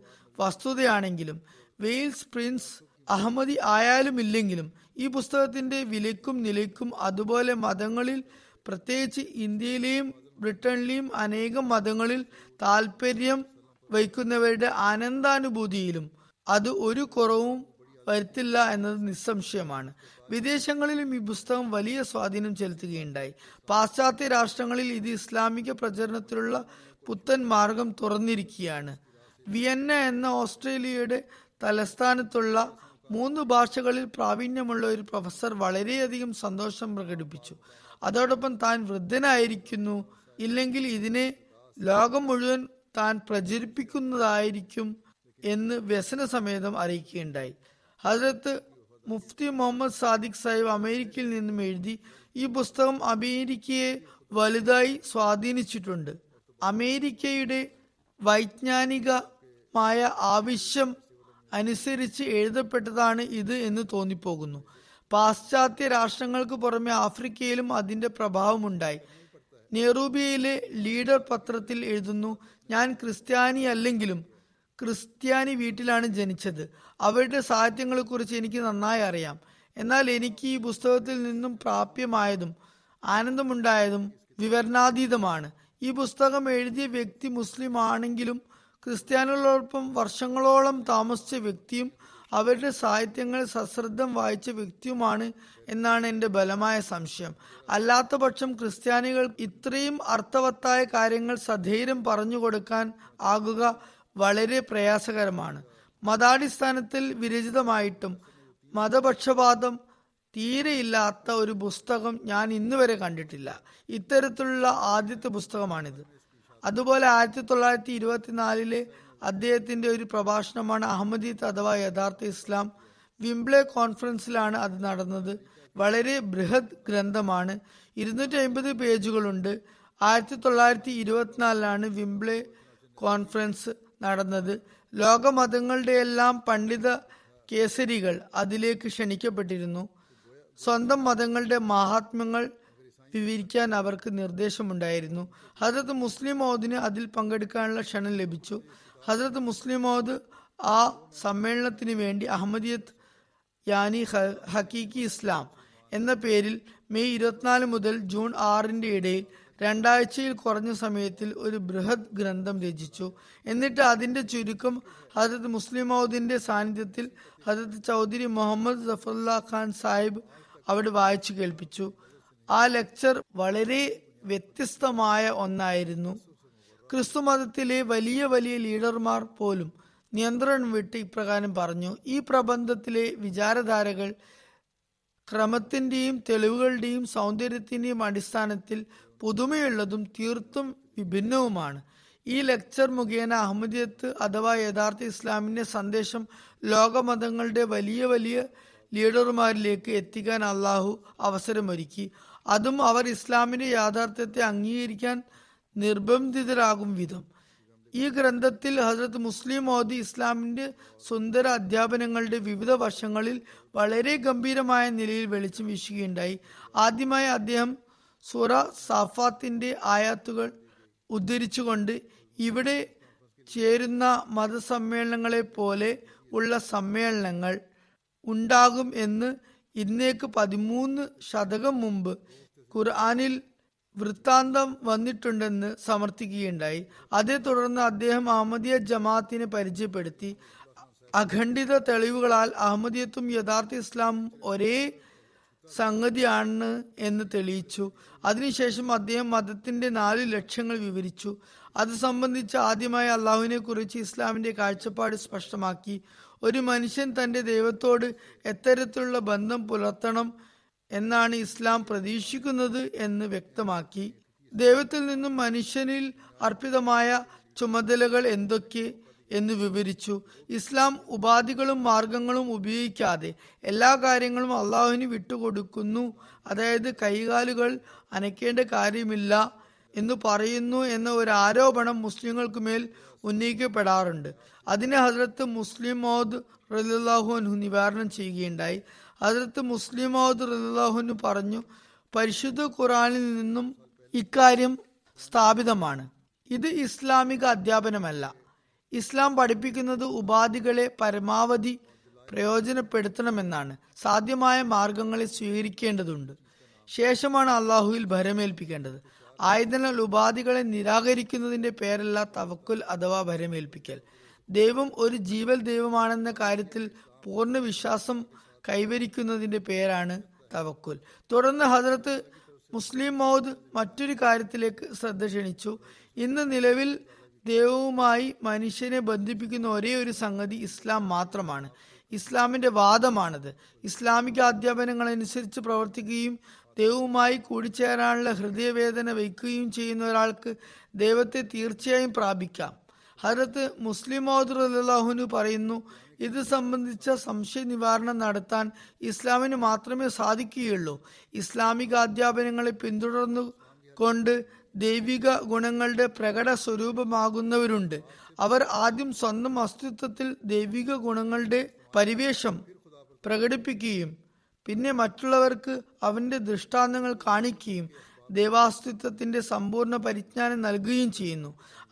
വസ്തുതയാണെങ്കിലും വെയിൽസ് പ്രിൻസ് അഹമ്മദി ആയാലുമില്ലെങ്കിലും ഈ പുസ്തകത്തിന്റെ വിലയ്ക്കും നിലയ്ക്കും അതുപോലെ മതങ്ങളിൽ, പ്രത്യേകിച്ച് ഇന്ത്യയിലെയും ബ്രിട്ടനിലെയും അനേകം മതങ്ങളിൽ താല്പര്യം വയ്ക്കുന്നവരുടെ ആനന്ദാനുഭൂതിയിലും അത് ഒരു കുറവും വരുത്തില്ല എന്നത് നിസ്സംശയമാണ്. വിദേശങ്ങളിലും ഈ പുസ്തകം വലിയ സ്വാധീനം ചെലുത്തുകയുണ്ടായി. പാശ്ചാത്യ രാഷ്ട്രങ്ങളിൽ ഇത് ഇസ്ലാമിക പ്രചരണത്തിലുള്ള പുത്തൻ മാർഗം തുറന്നിരിക്കുകയാണ്. വിയന്ന എന്ന ഓസ്ട്രേലിയയുടെ തലസ്ഥാനത്തുള്ള മൂന്ന് ഭാഷകളിൽ പ്രാവീണ്യമുള്ള ഒരു പ്രൊഫസർ വളരെയധികം സന്തോഷം പ്രകടിപ്പിച്ചു. അതോടൊപ്പം താൻ വൃദ്ധനായിരിക്കുന്നു, ഇല്ലെങ്കിൽ ഇതിനെ ലോകം മുഴുവൻ താൻ പ്രചരിപ്പിക്കുന്നതായിരിക്കും എന്ന് വ്യസനസമേതം അറിയിക്കുകയുണ്ടായി. ഹസ്രത്ത് മുഫ്തി മുഹമ്മദ് സാദിഖ് സാഹിബ് അമേരിക്കയിൽ നിന്നും എഴുതി, ഈ പുസ്തകം അമേരിക്കയെ വലുതായി സ്വാധീനിച്ചിട്ടുണ്ട്. അമേരിക്കയുടെ വൈജ്ഞാനികമായ ആവശ്യം അനുസരിച്ച് എഴുതപ്പെട്ടതാണ് ഇത് എന്ന് തോന്നിപ്പോകുന്നു. പാശ്ചാത്യ രാഷ്ട്രങ്ങൾക്ക് പുറമെ ആഫ്രിക്കയിലും അതിൻ്റെ പ്രഭാവമുണ്ടായി. നെറൂബിയയിലെ ലീഡർ പത്രത്തിൽ എഴുതുന്നു, ഞാൻ ക്രിസ്ത്യാനി അല്ലെങ്കിലും ക്രിസ്ത്യാനി വീട്ടിലാണ് ജനിച്ചത്. അവരുടെ സാഹിത്യങ്ങളെക്കുറിച്ച് എനിക്ക് നന്നായി അറിയാം. എന്നാൽ എനിക്ക് ഈ പുസ്തകത്തിൽ നിന്നും പ്രാപ്യമായതും ആനന്ദമുണ്ടായതും വിവരണാതീതമാണ്. ഈ പുസ്തകം എഴുതിയ വ്യക്തി മുസ്ലിം ആണെങ്കിലും ക്രിസ്ത്യാനികളോടൊപ്പം വർഷങ്ങളോളം താമസിച്ച വ്യക്തിയും അവരുടെ സാഹിത്യങ്ങൾ സശ്രദ്ധം വായിച്ച വ്യക്തിയുമാണ് എന്നാണ് എൻ്റെ ബലമായ സംശയം. അല്ലാത്ത പക്ഷം ക്രിസ്ത്യാനികൾ ഇത്രയും അർത്ഥവത്തായ കാര്യങ്ങൾ സധൈര്യം പറഞ്ഞു കൊടുക്കാൻ ആകുക വളരെ പ്രയാസകരമാണ്. മതാടിസ്ഥാനത്തിൽ വിരചിതമായിട്ടും മതപക്ഷപാതം തീരെയില്ലാത്ത ഒരു പുസ്തകം ഞാൻ ഇന്നുവരെ കണ്ടിട്ടില്ല. ഇത്തരത്തിലുള്ള ആദ്യത്തെ പുസ്തകമാണിത്. അതുപോലെ 1924 അദ്ദേഹത്തിൻ്റെ ഒരു പ്രഭാഷണമാണ് അഹമ്മദീത്ത് അഥവാ യഥാർത്ഥ ഇസ്ലാം. വിംബ്ലെ കോൺഫറൻസിലാണ് അത് നടന്നത്. വളരെ ബൃഹത് ഗ്രന്ഥമാണ്, 250 പേജുകളുണ്ട്. 1924 വിംബ്ലെ കോൺഫറൻസ് നടന്നത്. ലോക മതങ്ങളുടെ എല്ലാം പണ്ഡിത കേസരികൾ അതിലേക്ക് ക്ഷണിക്കപ്പെട്ടിരുന്നു. സ്വന്തം മതങ്ങളുടെ മഹാത്മ്യങ്ങൾ വിവരിക്കാൻ അവർക്ക് നിർദ്ദേശമുണ്ടായിരുന്നു. ഹസ്രത്ത് മുസ്ലിം മൗദിന് അതിൽ പങ്കെടുക്കാനുള്ള ക്ഷണം ലഭിച്ചു. ഹസ്രത്ത് മുസ്ലിം മൗദ് ആ സമ്മേളനത്തിന് വേണ്ടി അഹമ്മദിയത്ത് യാനി ഹക്കീക്കി ഇസ്ലാം എന്ന പേരിൽ മെയ് 24 മുതൽ ജൂൺ 6 ഇടയിൽ 2 ആഴ്ചയിൽ കുറഞ്ഞ സമയത്തിൽ ഒരു ബൃഹത് ഗ്രന്ഥം രചിച്ചു. എന്നിട്ട് അതിൻ്റെ ചുരുക്കം ഹസ്രത്ത് മുസ്ലിം മൗദിൻ്റെ സാന്നിധ്യത്തിൽ ഹസ്രത്ത് ചൗധരി മുഹമ്മദ് സഫറുല്ലാ ഖാൻ സാഹിബ് അവിടെ വായിച്ചു കേൾപ്പിച്ചു. ആ ലെക്ചർ വളരെ വ്യത്യസ്തമായ ഒന്നായിരുന്നു. ക്രിസ്തു മതത്തിലെ വലിയ വലിയ ലീഡർമാർ പോലും നിയന്ത്രണം വിട്ട് ഇപ്രകാരം പറഞ്ഞു, ഈ പ്രബന്ധത്തിലെ വിചാരധാരകൾ ക്രമത്തിൻ്റെയും തെളിവുകളുടെയും സൗന്ദര്യത്തിൻ്റെയും അടിസ്ഥാനത്തിൽ പുതുമയുള്ളതും തീർത്തും വിഭിന്നവുമാണ്. ഈ ലെക്ചർ മുഖേന അഹമ്മദിയത്ത് അഥവാ യഥാർത്ഥ ഇസ്ലാമിൻ്റെ സന്ദേശം ലോകമതങ്ങളുടെ വലിയ വലിയ ലീഡർമാരിലേക്ക് എത്തിക്കാൻ അള്ളാഹു അവസരമൊരുക്കി. അതും അവർ ഇസ്ലാമിൻ്റെ യാഥാർത്ഥ്യത്തെ അംഗീകരിക്കാൻ നിർബന്ധിതരാകും വിധം. ഈ ഗ്രന്ഥത്തിൽ ഹസ്രത്ത് മുസ്ലിം മോദി ഇസ്ലാമിൻ്റെ സുന്ദര അധ്യാപനങ്ങളുടെ വിവിധ വശങ്ങളിൽ വളരെ ഗംഭീരമായ നിലയിൽ വെളിച്ചം വീശുകയുണ്ടായി. ആദ്യമായി അദ്ദേഹം സൂറ സാഫാത്തിൻ്റെ ആയാത്തുകൾ ഉദ്ധരിച്ചുകൊണ്ട് ഇവിടെ ചേരുന്ന മതസമ്മേളനങ്ങളെ പോലെ ഉള്ള സമ്മേളനങ്ങൾ ഉണ്ടാകും എന്ന് ഇന്നേക്ക് 13 ശതകം മുമ്പ് ഖുർആനിൽ വൃത്താന്തം വന്നിട്ടുണ്ടെന്ന് സമർത്ഥിക്കുകയുണ്ടായി. അതേ തുടർന്ന് അദ്ദേഹം അഹമ്മദിയ ജമാഅത്തിനെ പരിചയപ്പെടുത്തി. അഖണ്ഡിത തെളിവുകളാൽ അഹമ്മദിയത്തും യഥാർത്ഥ ഇസ്ലാമും ഒരേ സംഗതിയാണ് എന്ന് തെളിയിച്ചു. അതിനുശേഷം അദ്ദേഹം മതത്തിൻ്റെ 4 ലക്ഷ്യങ്ങൾ വിവരിച്ചു. അത് സംബന്ധിച്ച് ആദ്യമായി അള്ളാഹുവിനെ കുറിച്ച് ഇസ്ലാമിൻ്റെ കാഴ്ചപ്പാട് സ്പഷ്ടമാക്കി. ഒരു മനുഷ്യൻ തൻ്റെ ദൈവത്തോട് എത്തരത്തിലുള്ള ബന്ധം പുലർത്തണം എന്നാണ് ഇസ്ലാം പ്രതീക്ഷിക്കുന്നത് എന്ന് വ്യക്തമാക്കി. ദൈവത്തിൽ നിന്നും മനുഷ്യനിൽ അർപ്പിതമായ ചുമതലകൾ എന്തൊക്കെ എന്ന് വിവരിച്ചു. ഇസ്ലാം ഉപാധികളും മാർഗങ്ങളും ഉപയോഗിക്കാതെ എല്ലാ കാര്യങ്ങളും അള്ളാഹുവിന് വിട്ടുകൊടുക്കുന്നു, അതായത് കൈകാലുകൾ അനക്കേണ്ട കാര്യമില്ല എന്ന് പറയുന്നു എന്ന ഒരു ആരോപണം മുസ്ലിങ്ങൾക്ക് മേൽ ഉന്നയിക്കപ്പെടാറുണ്ട്. അതിനെ ഹസ്രത്ത് മുസ്ലിം മൗദ് റളിയല്ലാഹു അൻഹു നിവാരണം ചെയ്യുകയുണ്ടായി. ഹസ്രത്ത് മുസ്ലിം മൗദ് റളിയല്ലാഹു അൻഹു പറഞ്ഞു, പരിശുദ്ധ ഖുർആനിൽ നിന്നും ഇക്കാര്യം സ്ഥാപിതമാണ്, ഇത് ഇസ്ലാമിക അധ്യാപനമല്ല. ഇസ്ലാം പഠിപ്പിക്കുന്നത് ഉപാധികളെ പരമാവധി പ്രയോജനപ്പെടുത്തണമെന്നാണ്. സാധ്യമായ മാർഗങ്ങളെ സ്വീകരിക്കേണ്ടതുണ്ട്, ശേഷമാണ് അള്ളാഹുവിൽ ഭരമേൽപ്പിക്കേണ്ടത്. ആയതിനാൽ ഉപാധികളെ നിരാകരിക്കുന്നതിൻ്റെ പേരല്ല തവക്കുൽ അഥവാ ഭരമേൽപ്പിക്കൽ. ദൈവം ഒരു ജീവൽ ദൈവമാണെന്ന കാര്യത്തിൽ പൂർണ്ണ വിശ്വാസം കൈവരിക്കുന്നതിൻ്റെ പേരാണ് തവക്കുൽ. തുടർന്ന് ഹസ്രത്ത് മുസ്ലിം മൗദ് മറ്റൊരു കാര്യത്തിലേക്ക് ശ്രദ്ധ ക്ഷണിച്ചു. ഇന്ന് നിലവിൽ ദൈവവുമായി മനുഷ്യനെ ബന്ധിപ്പിക്കുന്ന ഒരേ ഒരു സംഗതി ഇസ്ലാം മാത്രമാണ്. ഇസ്ലാമിൻ്റെ വാദമാണത്. ഇസ്ലാമിക അധ്യാപനങ്ങളനുസരിച്ച് പ്രവർത്തിക്കുകയും ദൈവവുമായി കൂടിച്ചേരാനുള്ള ഹൃദയവേദന വയ്ക്കുകയും ചെയ്യുന്ന ഒരാൾക്ക് ദൈവത്തെ തീർച്ചയായും പ്രാപിക്കാം. ഹദരത്ത് മുസ്ലിം ഔദ് റളിയല്ലാഹുഅൻഹു പറയുന്നു, ഇത് സംബന്ധിച്ച സംശയ നിവാരണം നടത്താൻ ഇസ്ലാമിന് മാത്രമേ സാധിക്കുകയുള്ളൂ. ഇസ്ലാമിക അധ്യാപനങ്ങളെ പിന്തുടർന്നു കൊണ്ട് ദൈവിക ഗുണങ്ങളുടെ പ്രകട സ്വരൂപമാകുന്നവരുണ്ട്. അവർ ആദ്യം സ്വന്തം അസ്തിത്വത്തിൽ ദൈവിക ഗുണങ്ങളുടെ പരിവേഷം പ്രകടിപ്പിക്കുകയും പിന്നെ മറ്റുള്ളവർക്ക് അവൻ്റെ ദൃഷ്ടാന്തങ്ങൾ കാണിക്കുകയും ദൈവാസ്തിത്വത്തിൻ്റെ സമ്പൂർണ്ണ പരിജ്ഞാനം നൽകുകയും ചെയ്യുന്നു.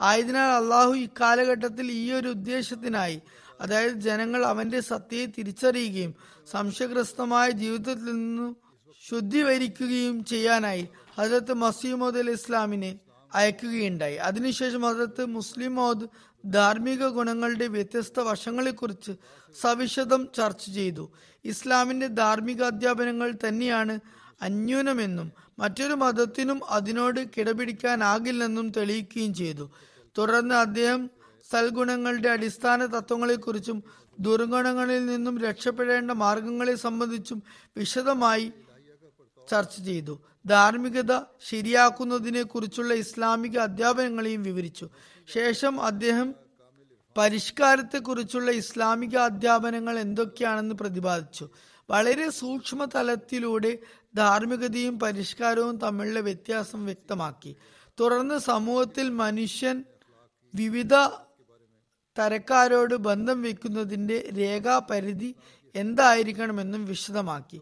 ആയതിനാൽ അള്ളാഹു ഇക്കാലഘട്ടത്തിൽ ഈ ഒരു ഉദ്ദേശത്തിനായി, അതായത് ജനങ്ങൾ അവൻ്റെ സത്യയെ തിരിച്ചറിയുകയും സംശയഗ്രസ്തമായ ജീവിതത്തിൽ നിന്നും ശുദ്ധീകരിക്കുകയും ചെയ്യാനായി ഹദരത്ത് മസീഹ് മൗഊദ് അലൈഹി ഇസ്ലാമിനെ അയക്കുകയുണ്ടായി. അതിനുശേഷം ഹദരത്ത് മുസ്ലിം മൗഊദ് ധാർമ്മിക ഗുണങ്ങളുടെ വ്യത്യസ്ത വശങ്ങളെക്കുറിച്ച് സവിശദം ചർച്ച ചെയ്തു. ഇസ്ലാമിൻ്റെ ധാർമ്മിക അധ്യാപനങ്ങൾ തന്നെയാണ് അന്യൂനമെന്നും മറ്റൊരു മതത്തിനും അതിനോട് കിടപിടിക്കാനാകില്ലെന്നും തെളിയിക്കുകയും ചെയ്തു. തുടർന്ന് അദ്ദേഹം സൽഗുണങ്ങളുടെ അടിസ്ഥാന തത്വങ്ങളെക്കുറിച്ചും ദുർഗുണങ്ങളിൽ നിന്നും രക്ഷപ്പെടേണ്ട മാർഗങ്ങളെ സംബന്ധിച്ചും വിശദമായി ചർച്ച ചെയ്തു. ധാർമ്മികത ശരിയാക്കുന്നതിനെ കുറിച്ചുള്ള ഇസ്ലാമിക അധ്യാപനങ്ങളെയും വിവരിച്ചു. ശേഷം അദ്ദേഹം പരിഷ്കാരത്തെക്കുറിച്ചുള്ള ഇസ്ലാമിക അധ്യാപനങ്ങൾ എന്തൊക്കെയാണെന്ന് പ്രതിപാദിച്ചു. വളരെ സൂക്ഷ്മ തലത്തിലൂടെ ധാർമ്മികതയും പരിഷ്കാരവും തമ്മിലുള്ള വ്യത്യാസം വ്യക്തമാക്കി. തുടർന്ന് സമൂഹത്തിൽ മനുഷ്യൻ വിവിധ തരക്കാരോട് ബന്ധം വയ്ക്കുന്നതിൻ്റെ രേഖാപരിധി എന്തായിരിക്കണമെന്നും വിശദമാക്കി.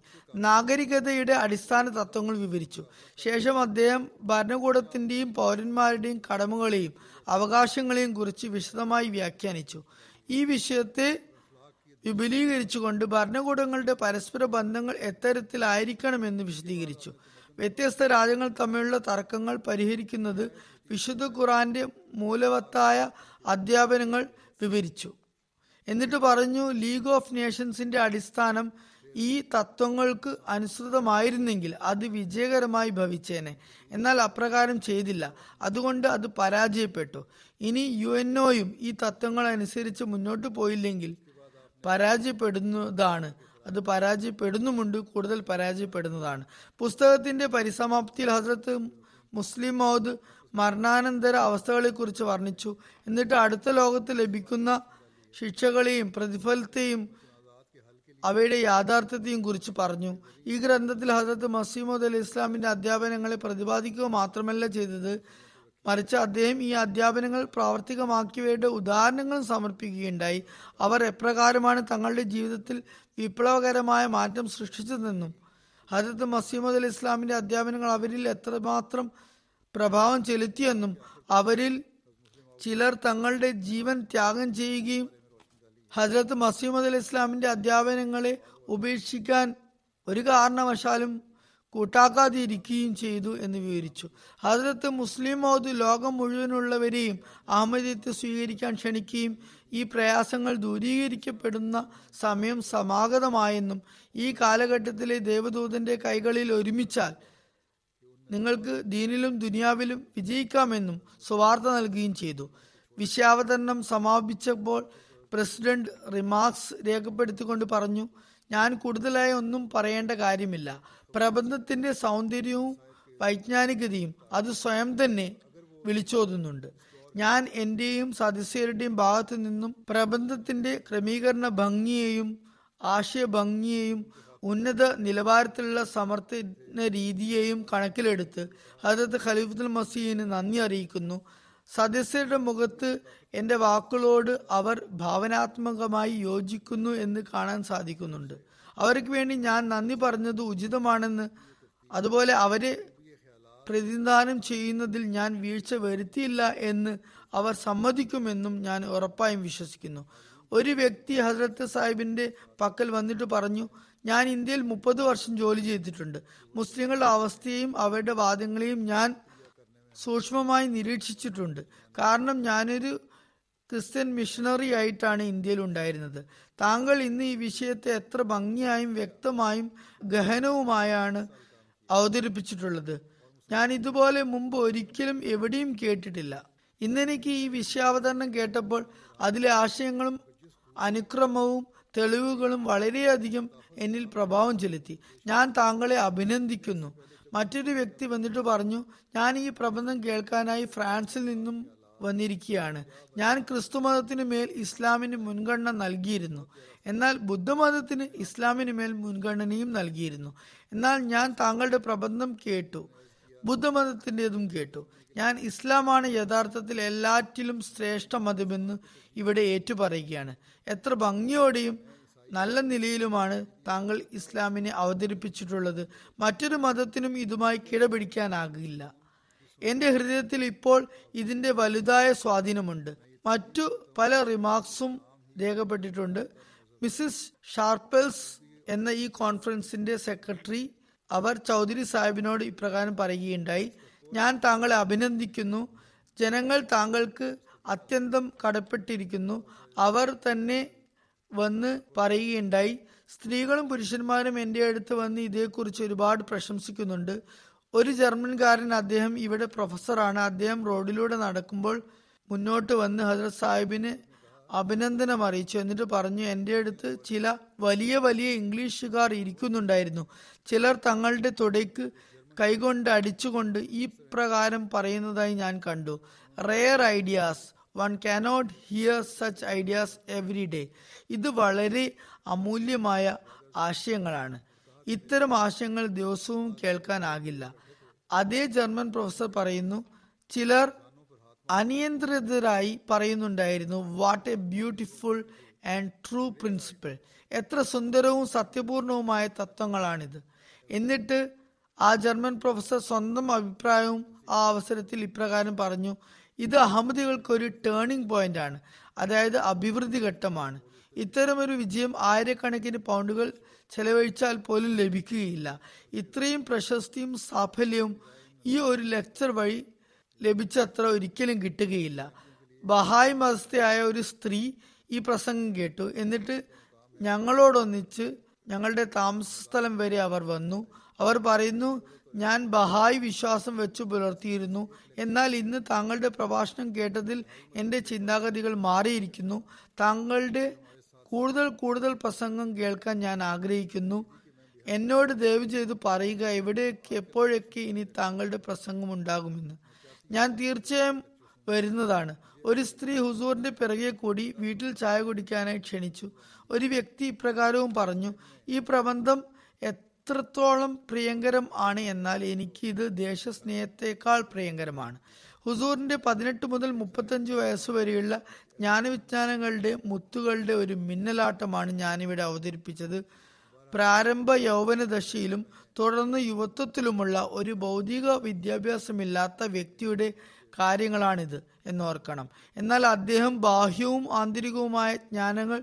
നാഗരികതയുടെ അടിസ്ഥാന തത്വങ്ങൾ വിവരിച്ചു. ശേഷം അദ്ദേഹം ഭരണകൂടത്തിൻ്റെയും പൗരന്മാരുടെയും കടമകളെയും അവകാശങ്ങളെയും കുറിച്ച് വിശദമായി വ്യാഖ്യാനിച്ചു. ഈ വിഷയത്തെ വിപുലീകരിച്ചുകൊണ്ട് ഭരണകൂടങ്ങളുടെ പരസ്പര ബന്ധങ്ങൾ എത്തരത്തിലായിരിക്കണമെന്ന് വിശദീകരിച്ചു. വ്യത്യസ്ത രാജ്യങ്ങൾ തമ്മിലുള്ള തർക്കങ്ങൾ പരിഹരിക്കുന്നത് വിശുദ്ധ ഖുർആന്റെ മൂലവത്തായ അധ്യാപനങ്ങൾ വിവരിച്ചു. എന്നിട്ട് പറഞ്ഞു, ലീഗ് ഓഫ് നേഷൻസിന്റെ അടിസ്ഥാനം ഈ തത്വങ്ങൾക്ക് അനുസൃതമായിരുന്നെങ്കിൽ അത് വിജയകരമായി ഭവിച്ചേനെ. എന്നാൽ അപ്രകാരം ചെയ്തില്ല, അതുകൊണ്ട് അത് പരാജയപ്പെട്ടു. ഇനി UNO ഈ തത്വങ്ങൾ അനുസരിച്ച് മുന്നോട്ട് പോയില്ലെങ്കിൽ പരാജയപ്പെടുന്നതാണ്, അത് പരാജയപ്പെടുന്നുമുണ്ട്, കൂടുതൽ പരാജയപ്പെടുന്നതാണ്. പുസ്തകത്തിന്റെ പരിസമാപ്തിയിൽ ഹസ്രത്ത് മുസ്ലിം മൗദ് മരണാനന്തര അവസ്ഥകളെക്കുറിച്ച് വർണ്ണിച്ചു. എന്നിട്ട് അടുത്ത ലോകത്ത് ലഭിക്കുന്ന ശിക്ഷകളെയും പ്രതിഫലത്തെയും അവയുടെ യാഥാർത്ഥ്യത്തെയും കുറിച്ച് പറഞ്ഞു. ഈ ഗ്രന്ഥത്തിൽ ഹസ്രത്ത് മസീഹ് മൗഊദ് അലൈഹി ഇസ്ലാമിന്റെ അധ്യാപനങ്ങളെ പ്രതിപാദിക്കുക മാത്രമല്ല ചെയ്തത്, മറിച്ച് അദ്ദേഹം ഈ അധ്യാപനങ്ങൾ പ്രാവർത്തികമാക്കിയവയുടെ ഉദാഹരണങ്ങൾ സമർപ്പിക്കുകയുണ്ടായി. അവർ എപ്രകാരമാണ് തങ്ങളുടെ ജീവിതത്തിൽ വിപ്ലവകരമായ മാറ്റം സൃഷ്ടിച്ചതെന്നും ഹദരത്ത് മസീഹ് മൗഊദ് അലൈഹി ഇസ്ലാമിന്റെ അധ്യാപനങ്ങൾ അവരിൽ എത്രമാത്രം പ്രഭാവം ചെലുത്തിയെന്നും അവരിൽ ചിലർ തങ്ങളുടെ ജീവൻ ത്യാഗം ചെയ്യുകയും ഹദരത്ത് മസീഹ് മൗഊദ് അലൈഹി ഇസ്ലാമിന്റെ അധ്യാപനങ്ങളെ ഉപേക്ഷിക്കാൻ ഒരു കാരണവശാലും കൂട്ടാക്കാതിരിക്കുകയും ചെയ്തു എന്ന് വിവരിച്ചു. ഹദരത്ത് മുസ്ലിം മൗഊദ് ലോകം മുഴുവനുള്ളവരെയും അഹമ്മദിയത്ത് സ്വീകരിക്കാൻ ക്ഷണിക്കുകയും ഈ പ്രയാസങ്ങൾ ദൂരീകരിക്കപ്പെടുന്ന സമയം സമാഗതമായെന്നും ഈ കാലഘട്ടത്തിലെ ദേവദൂതന്റെ കൈകളിൽ ഒരുമിച്ചാൽ നിങ്ങൾക്ക് ദീനിലും ദുനിയാവിലും വിജയിക്കാമെന്നും സുവാർത്ത നൽകുകയും ചെയ്തു. വിഷയാവതരണം സമാപിച്ചപ്പോൾ പ്രസിഡന്റ് റിമാർക്സ് രേഖപ്പെടുത്തിക്കൊണ്ട് പറഞ്ഞു, ഞാൻ കൂടുതലായി ഒന്നും പറയേണ്ട കാര്യമില്ല. പ്രബന്ധത്തിന്റെ സൗന്ദര്യവും വൈജ്ഞാനികതയും അത് സ്വയം തന്നെ വിളിച്ചോതുന്നുണ്ട്. ഞാൻ എൻ്റെയും സദസ്യരുടെയും ഭാഗത്തു നിന്നും പ്രബന്ധത്തിന്റെ ക്രമീകരണ ഭംഗിയെയും ആശയഭംഗിയെയും ഉന്നത നിലവാരത്തിലുള്ള സമർത്ഥന രീതിയെയും കണക്കിലെടുത്ത് ഹദരത്ത് ഖലീഫത്തുൽ മസീഹിന് നന്ദി അറിയിക്കുന്നു. സദസ്യരുടെ മുഖത്ത് എൻ്റെ വാക്കുകളോട് അവർ ഭാവനാത്മകമായി യോജിക്കുന്നു എന്ന് കാണാൻ സാധിക്കുന്നുണ്ട്. അവർക്ക് വേണ്ടി ഞാൻ നന്ദി പറഞ്ഞത് ഉചിതമാണെന്ന്, അതുപോലെ അവരെ പ്രതിനിധാനം ചെയ്യുന്നതിൽ ഞാൻ വീഴ്ച വരുത്തിയില്ല എന്ന് അവർ സമ്മതിക്കുമെന്നും ഞാൻ ഉറപ്പായും വിശ്വസിക്കുന്നു. ഒരു വ്യക്തി ഹസ്രത്ത് സാഹിബിൻ്റെ പക്കൽ വന്നിട്ട് പറഞ്ഞു, ഞാൻ ഇന്ത്യയിൽ 30 വർഷം ജോലി ചെയ്തിട്ടുണ്ട്. മുസ്ലിങ്ങളുടെ അവസ്ഥയെയും അവരുടെ വാദങ്ങളെയും ഞാൻ സൂക്ഷ്മമായി നിരീക്ഷിച്ചിട്ടുണ്ട്. കാരണം ഞാനൊരു ക്രിസ്ത്യൻ മിഷണറി ആയിട്ടാണ് ഇന്ത്യയിൽ ഉണ്ടായിരുന്നത്. താങ്കൾ ഇന്ന് ഈ വിഷയത്തെ എത്ര ഭംഗിയായും വ്യക്തമായും ഗഹനവുമായാണ് അവതരിപ്പിച്ചിട്ടുള്ളത്. ഞാൻ ഇതുപോലെ മുമ്പ് ഒരിക്കലും എവിടെയും കേട്ടിട്ടില്ല. ഇന്നെനിക്ക് ഈ വിഷയാവതരണം കേട്ടപ്പോൾ അതിലെ ആശയങ്ങളും അനുക്രമവും തെളിവുകളും വളരെയധികം എന്നിൽ പ്രഭാവം ചെലുത്തി. ഞാൻ താങ്കളെ അഭിനന്ദിക്കുന്നു. മറ്റൊരു വ്യക്തി വന്നിട്ട് പറഞ്ഞു, ഞാൻ ഈ പ്രബന്ധം കേൾക്കാനായി ഫ്രാൻസിൽ നിന്നും വന്നിരിക്കുകയാണ്. ഞാൻ ക്രിസ്തു മതത്തിനു മേൽ ഇസ്ലാമിന് മുൻഗണന നൽകിയിരുന്നു, എന്നാൽ ബുദ്ധമതത്തിന് ഇസ്ലാമിന് മേൽ മുൻഗണനയും നൽകിയിരുന്നു. എന്നാൽ ഞാൻ താങ്കളുടെ പ്രബന്ധം കേട്ടു, ബുദ്ധമതത്തിൻ്റെതും കേട്ടു. ഞാൻ ഇസ്ലാമാണ് യഥാർത്ഥത്തിൽ എല്ലാറ്റിലും ശ്രേഷ്ഠ മതമെന്ന് ഇവിടെ ഏറ്റുപറയുകയാണ്. എത്ര ഭംഗിയോടെയും നല്ല നിലയിലുമാണ് താങ്കൾ ഇസ്ലാമിനെ അവതരിപ്പിച്ചിട്ടുള്ളത്. മറ്റൊരു മതത്തിനും ഇതുമായി കിടപിടിക്കാനാകില്ല. എൻ്റെ ഹൃദയത്തിൽ ഇപ്പോൾ ഇതിൻ്റെ വലുതായ സ്വാധീനമുണ്ട്. മറ്റു പല റിമാർക്സും രേഖപ്പെട്ടിട്ടുണ്ട്. മിസ്സിസ് ഷാർപ്പൽസ് എന്ന ഈ കോൺഫറൻസിൻ്റെ സെക്രട്ടറി അവർ ചൗധരി സാഹിബിനോട് ഇപ്രകാരം പറയുകയുണ്ടായി, ഞാൻ താങ്കളെ അഭിനന്ദിക്കുന്നു. ജനങ്ങൾ താങ്കൾക്ക് അത്യന്തം കടപ്പെട്ടിരിക്കുന്നു. അവർ തന്നെ വന്ന് പറയുകയുണ്ടായി, സ്ത്രീകളും പുരുഷന്മാരും എൻ്റെ അടുത്ത് വന്ന് ഇതേക്കുറിച്ച് ഒരുപാട് പ്രശംസിക്കുന്നുണ്ട്. ഒരു ജർമ്മൻകാരൻ, അദ്ദേഹം ഇവിടെ പ്രൊഫസറാണ്, അദ്ദേഹം റോഡിലൂടെ നടക്കുമ്പോൾ മുന്നോട്ട് വന്ന് ഹസ്രത്ത് സാഹിബിന് അഭിനന്ദനം അറിയിച്ചു. എന്നിട്ട് പറഞ്ഞു, എൻ്റെ അടുത്ത് ചില വലിയ വലിയ ഇംഗ്ലീഷുകാർ ഇരിക്കുന്നുണ്ടായിരുന്നു. ചിലർ തങ്ങളുടെ തുടയ്ക്ക് കൈകൊണ്ട് അടിച്ചുകൊണ്ട് ഈ പ്രകാരം പറയുന്നതായി ഞാൻ കണ്ടു. Rare ideas, one cannot hear such ideas every day. ഇത് വളരെ അമൂല്യമായ ആശയങ്ങളാണ്. ഇത്തരം ആശയങ്ങൾ ദിവസവും കേൾക്കാനാകില്ല. അതേ ജർമ്മൻ പ്രൊഫസർ പറയുന്നു, ചിലർ അനിയന്ത്രിതരായി പറയുന്നുണ്ടായിരുന്നു, what a beautiful and true principle. എത്ര സുന്ദരവും സത്യപൂർണവുമായ തത്വങ്ങളാണിത്. എന്നിട്ട് ആ ജർമ്മൻ പ്രൊഫസർ സ്വന്തം അഭിപ്രായവും ആ അവസരത്തിൽ ഇപ്രകാരം പറഞ്ഞു, ഇത് അഹമ്മദികൾക്കൊരു ടേണിംഗ് പോയിന്റ് ആണ്, അതായത് അഭിവൃദ്ധി ഘട്ടമാണ്. ഇത്തരമൊരു വിജയം ആയിരക്കണക്കിന് പൗണ്ടുകൾ ചെലവഴിച്ചാൽ പോലും ലഭിക്കുകയില്ല. ഇത്രയും പ്രശസ്തിയും സാഫല്യവും ഈ ഒരു ലെക്ചർ വഴി ലഭിച്ചത്ര ഒരിക്കലും കിട്ടുകയില്ല. ബഹായ് മതസ്ഥയായ ഒരു സ്ത്രീ ഈ പ്രസംഗം കേട്ടു. എന്നിട്ട് ഞങ്ങളോടൊന്നിച്ച് ഞങ്ങളുടെ താമസസ്ഥലം വരെ അവർ വന്നു. അവർ പറയുന്നു, ഞാൻ ബഹായ് വിശ്വാസം വെച്ചു പുലർത്തിയിരുന്നു, എന്നാൽ ഇന്ന് താങ്കളുടെ പ്രഭാഷണം കേട്ടതിൽ എൻ്റെ ചിന്താഗതികൾ മാറിയിരിക്കുന്നു. താങ്കളുടെ കൂടുതൽ പ്രസംഗം കേൾക്കാൻ ഞാൻ ആഗ്രഹിക്കുന്നു. എന്നോട് ദയവ് ചെയ്ത് പറയുക എവിടെയൊക്കെ എപ്പോഴൊക്കെ ഇനി താങ്കളുടെ പ്രസംഗം ഉണ്ടാകുമെന്ന്. ഞാൻ തീർച്ചയായും വരുന്നതാണ്. ഒരു സ്ത്രീ ഹുസൂറിന്റെ പിറകെ കൂടി വീട്ടിൽ ചായ കുടിക്കാനായി ക്ഷണിച്ചു. ഒരു വ്യക്തി ഇപ്രകാരവും പറഞ്ഞു, ഈ പ്രബന്ധം എത്രത്തോളം പ്രിയങ്കരം ആണ്, എന്നാൽ എനിക്കിത് ദേശസ്നേഹത്തെക്കാൾ പ്രിയങ്കരമാണ്. ഹുസൂറിന്റെ 18 മുതൽ 35 വയസ്സുവരെയുള്ള ജ്ഞാനവിജ്ഞാനങ്ങളുടെ മുത്തുകളുടെ ഒരു മിന്നലാട്ടമാണ് ഞാനിവിടെ അവതരിപ്പിച്ചത്. പ്രാരംഭ യൗവനദശയിലും തുടർന്ന് യുവത്വത്തിലുമുള്ള ഒരു ഭൗതിക വിദ്യാഭ്യാസമില്ലാത്ത വ്യക്തിയുടെ കാര്യങ്ങളാണിത് എന്നോർക്കണം. എന്നാൽ അദ്ദേഹം ബാഹ്യവും ആന്തരികവുമായ ജ്ഞാനങ്ങൾ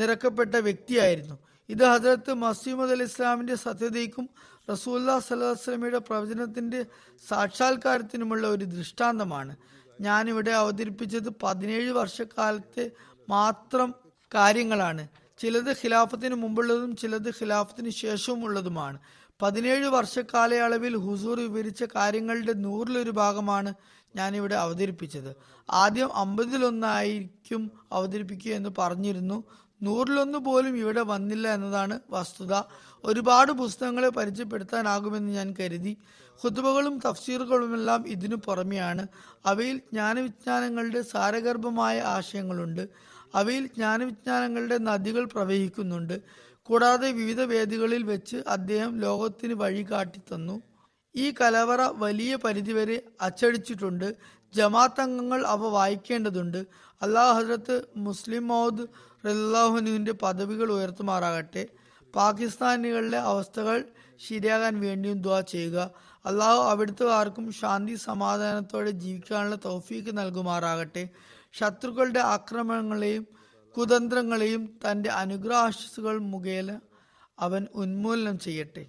നിറക്കപ്പെട്ട വ്യക്തിയായിരുന്നു. ഇത് ഹദ്രത്ത് മസീഹ് ഇസ്ലാമിന്റെ സത്യതയ്ക്കും റസൂലുള്ളാഹി സ്വല്ലല്ലാഹു അലൈഹി വസല്ലമയുടെ പ്രവചനത്തിന്റെ സാക്ഷാത്കാരത്തിനുമുള്ള ഒരു ദൃഷ്ടാന്തമാണ് ഞാനിവിടെ അവതരിപ്പിച്ചത്. 17 വർഷക്കാലത്തെ മാത്രം കാര്യങ്ങളാണ്. ചിലത് ഖിലാഫത്തിന് മുമ്പുള്ളതും ചിലത് ഖിലാഫത്തിന് ശേഷവും ഉള്ളതുമാണ്. 17 വർഷക്കാലയളവിൽ ഹുസൂർ വിവരിച്ച കാര്യങ്ങളുടെ 100% ഭാഗമാണ് ഞാനിവിടെ അവതരിപ്പിച്ചത്. ആദ്യം 50% ആയിരിക്കും അവതരിപ്പിക്കുക എന്ന് പറഞ്ഞിരുന്നു. 100% പോലും ഇവിടെ വന്നില്ല എന്നതാണ് വസ്തുത. ഒരുപാട് പുസ്തകങ്ങളെ പരിചയപ്പെടുത്താനാകുമെന്ന് ഞാൻ കരുതി. ഖുതുബകളും തഫ്സീറുകളുമെല്ലാം ഇതിനു പുറമെയാണ്. അവയിൽ ജ്ഞാനവിജ്ഞാനങ്ങളുടെ സാരഗർഭമായ ആശയങ്ങളുണ്ട്. അവയിൽ ജ്ഞാനവിജ്ഞാനങ്ങളുടെ നദികൾ പ്രവഹിക്കുന്നുണ്ട്. കൂടാതെ വിവിധ വേദികളിൽ വെച്ച് അദ്ദേഹം ലോകത്തിന് വഴി കാട്ടിത്തന്നു. ഈ കലവറ വലിയ പരിധിവരെ അച്ചടിച്ചിട്ടുണ്ട്. ജമാഅത്ത് അംഗങ്ങൾ അവ വായിക്കേണ്ടതുണ്ട്. അല്ലാഹു ഹസ്രത്ത് മുസ്ലിം മൗദ് റളിയല്ലാഹുവിൻ്റെ പദവികൾ ഉയർത്തുമാറാകട്ടെ. പാകിസ്ഥാനികളുടെ അവസ്ഥകൾ ശരിയാകാൻ വേണ്ടിയും ദുആ ചെയ്യുക. അല്ലാഹു അവിടുത്തുകാർക്കും ശാന്തി സമാധാനത്തോടെ ജീവിക്കാനുള്ള തൗഫീക്ക് നൽകുമാറാകട്ടെ. ശത്രുക്കളുടെ ആക്രമണങ്ങളെയും കുതന്ത്രങ്ങളെയും തൻ്റെ അനുഗ്രഹാശിസുകൾ മുഖേന അവൻ ഉന്മൂലനം ചെയ്യട്ടെ.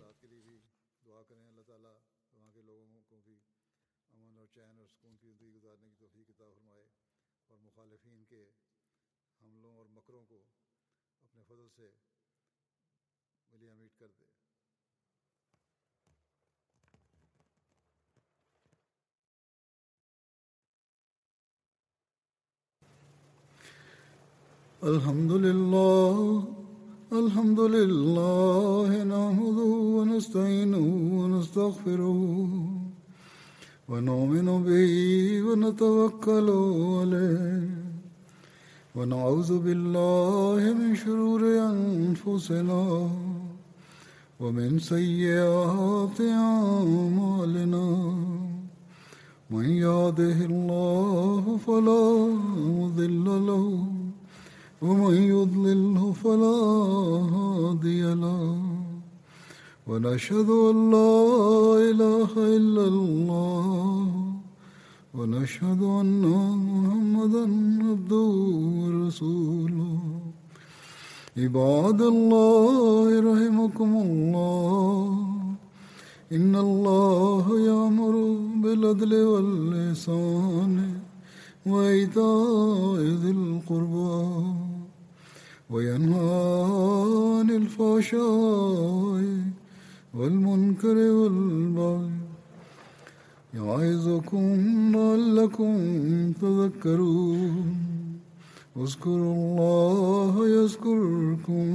الحمد لله نحمده ونستعينه ونستغفره ونؤمن به ونتوكل عليه ونعوذ بالله من شرور أنفسنا ومن سيئات أعمالنا من يهده الله فلا مضل له ومن يضلله فلا هادي له ونشهد أن لا إله إلا الله ونشهد أن محمدا عبده ورسوله عباد الله رحمكم الله إن الله يأمر بالعدل والإحسان وإيتاء ذي القربى وينهى عن الفحشاء والمنكر والبغي يعظكم لعلكم تذكرون اذكروا الله يذكركم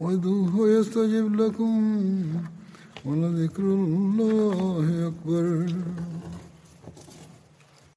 وادعوه يستجب لكم ولذكر الله أكبر.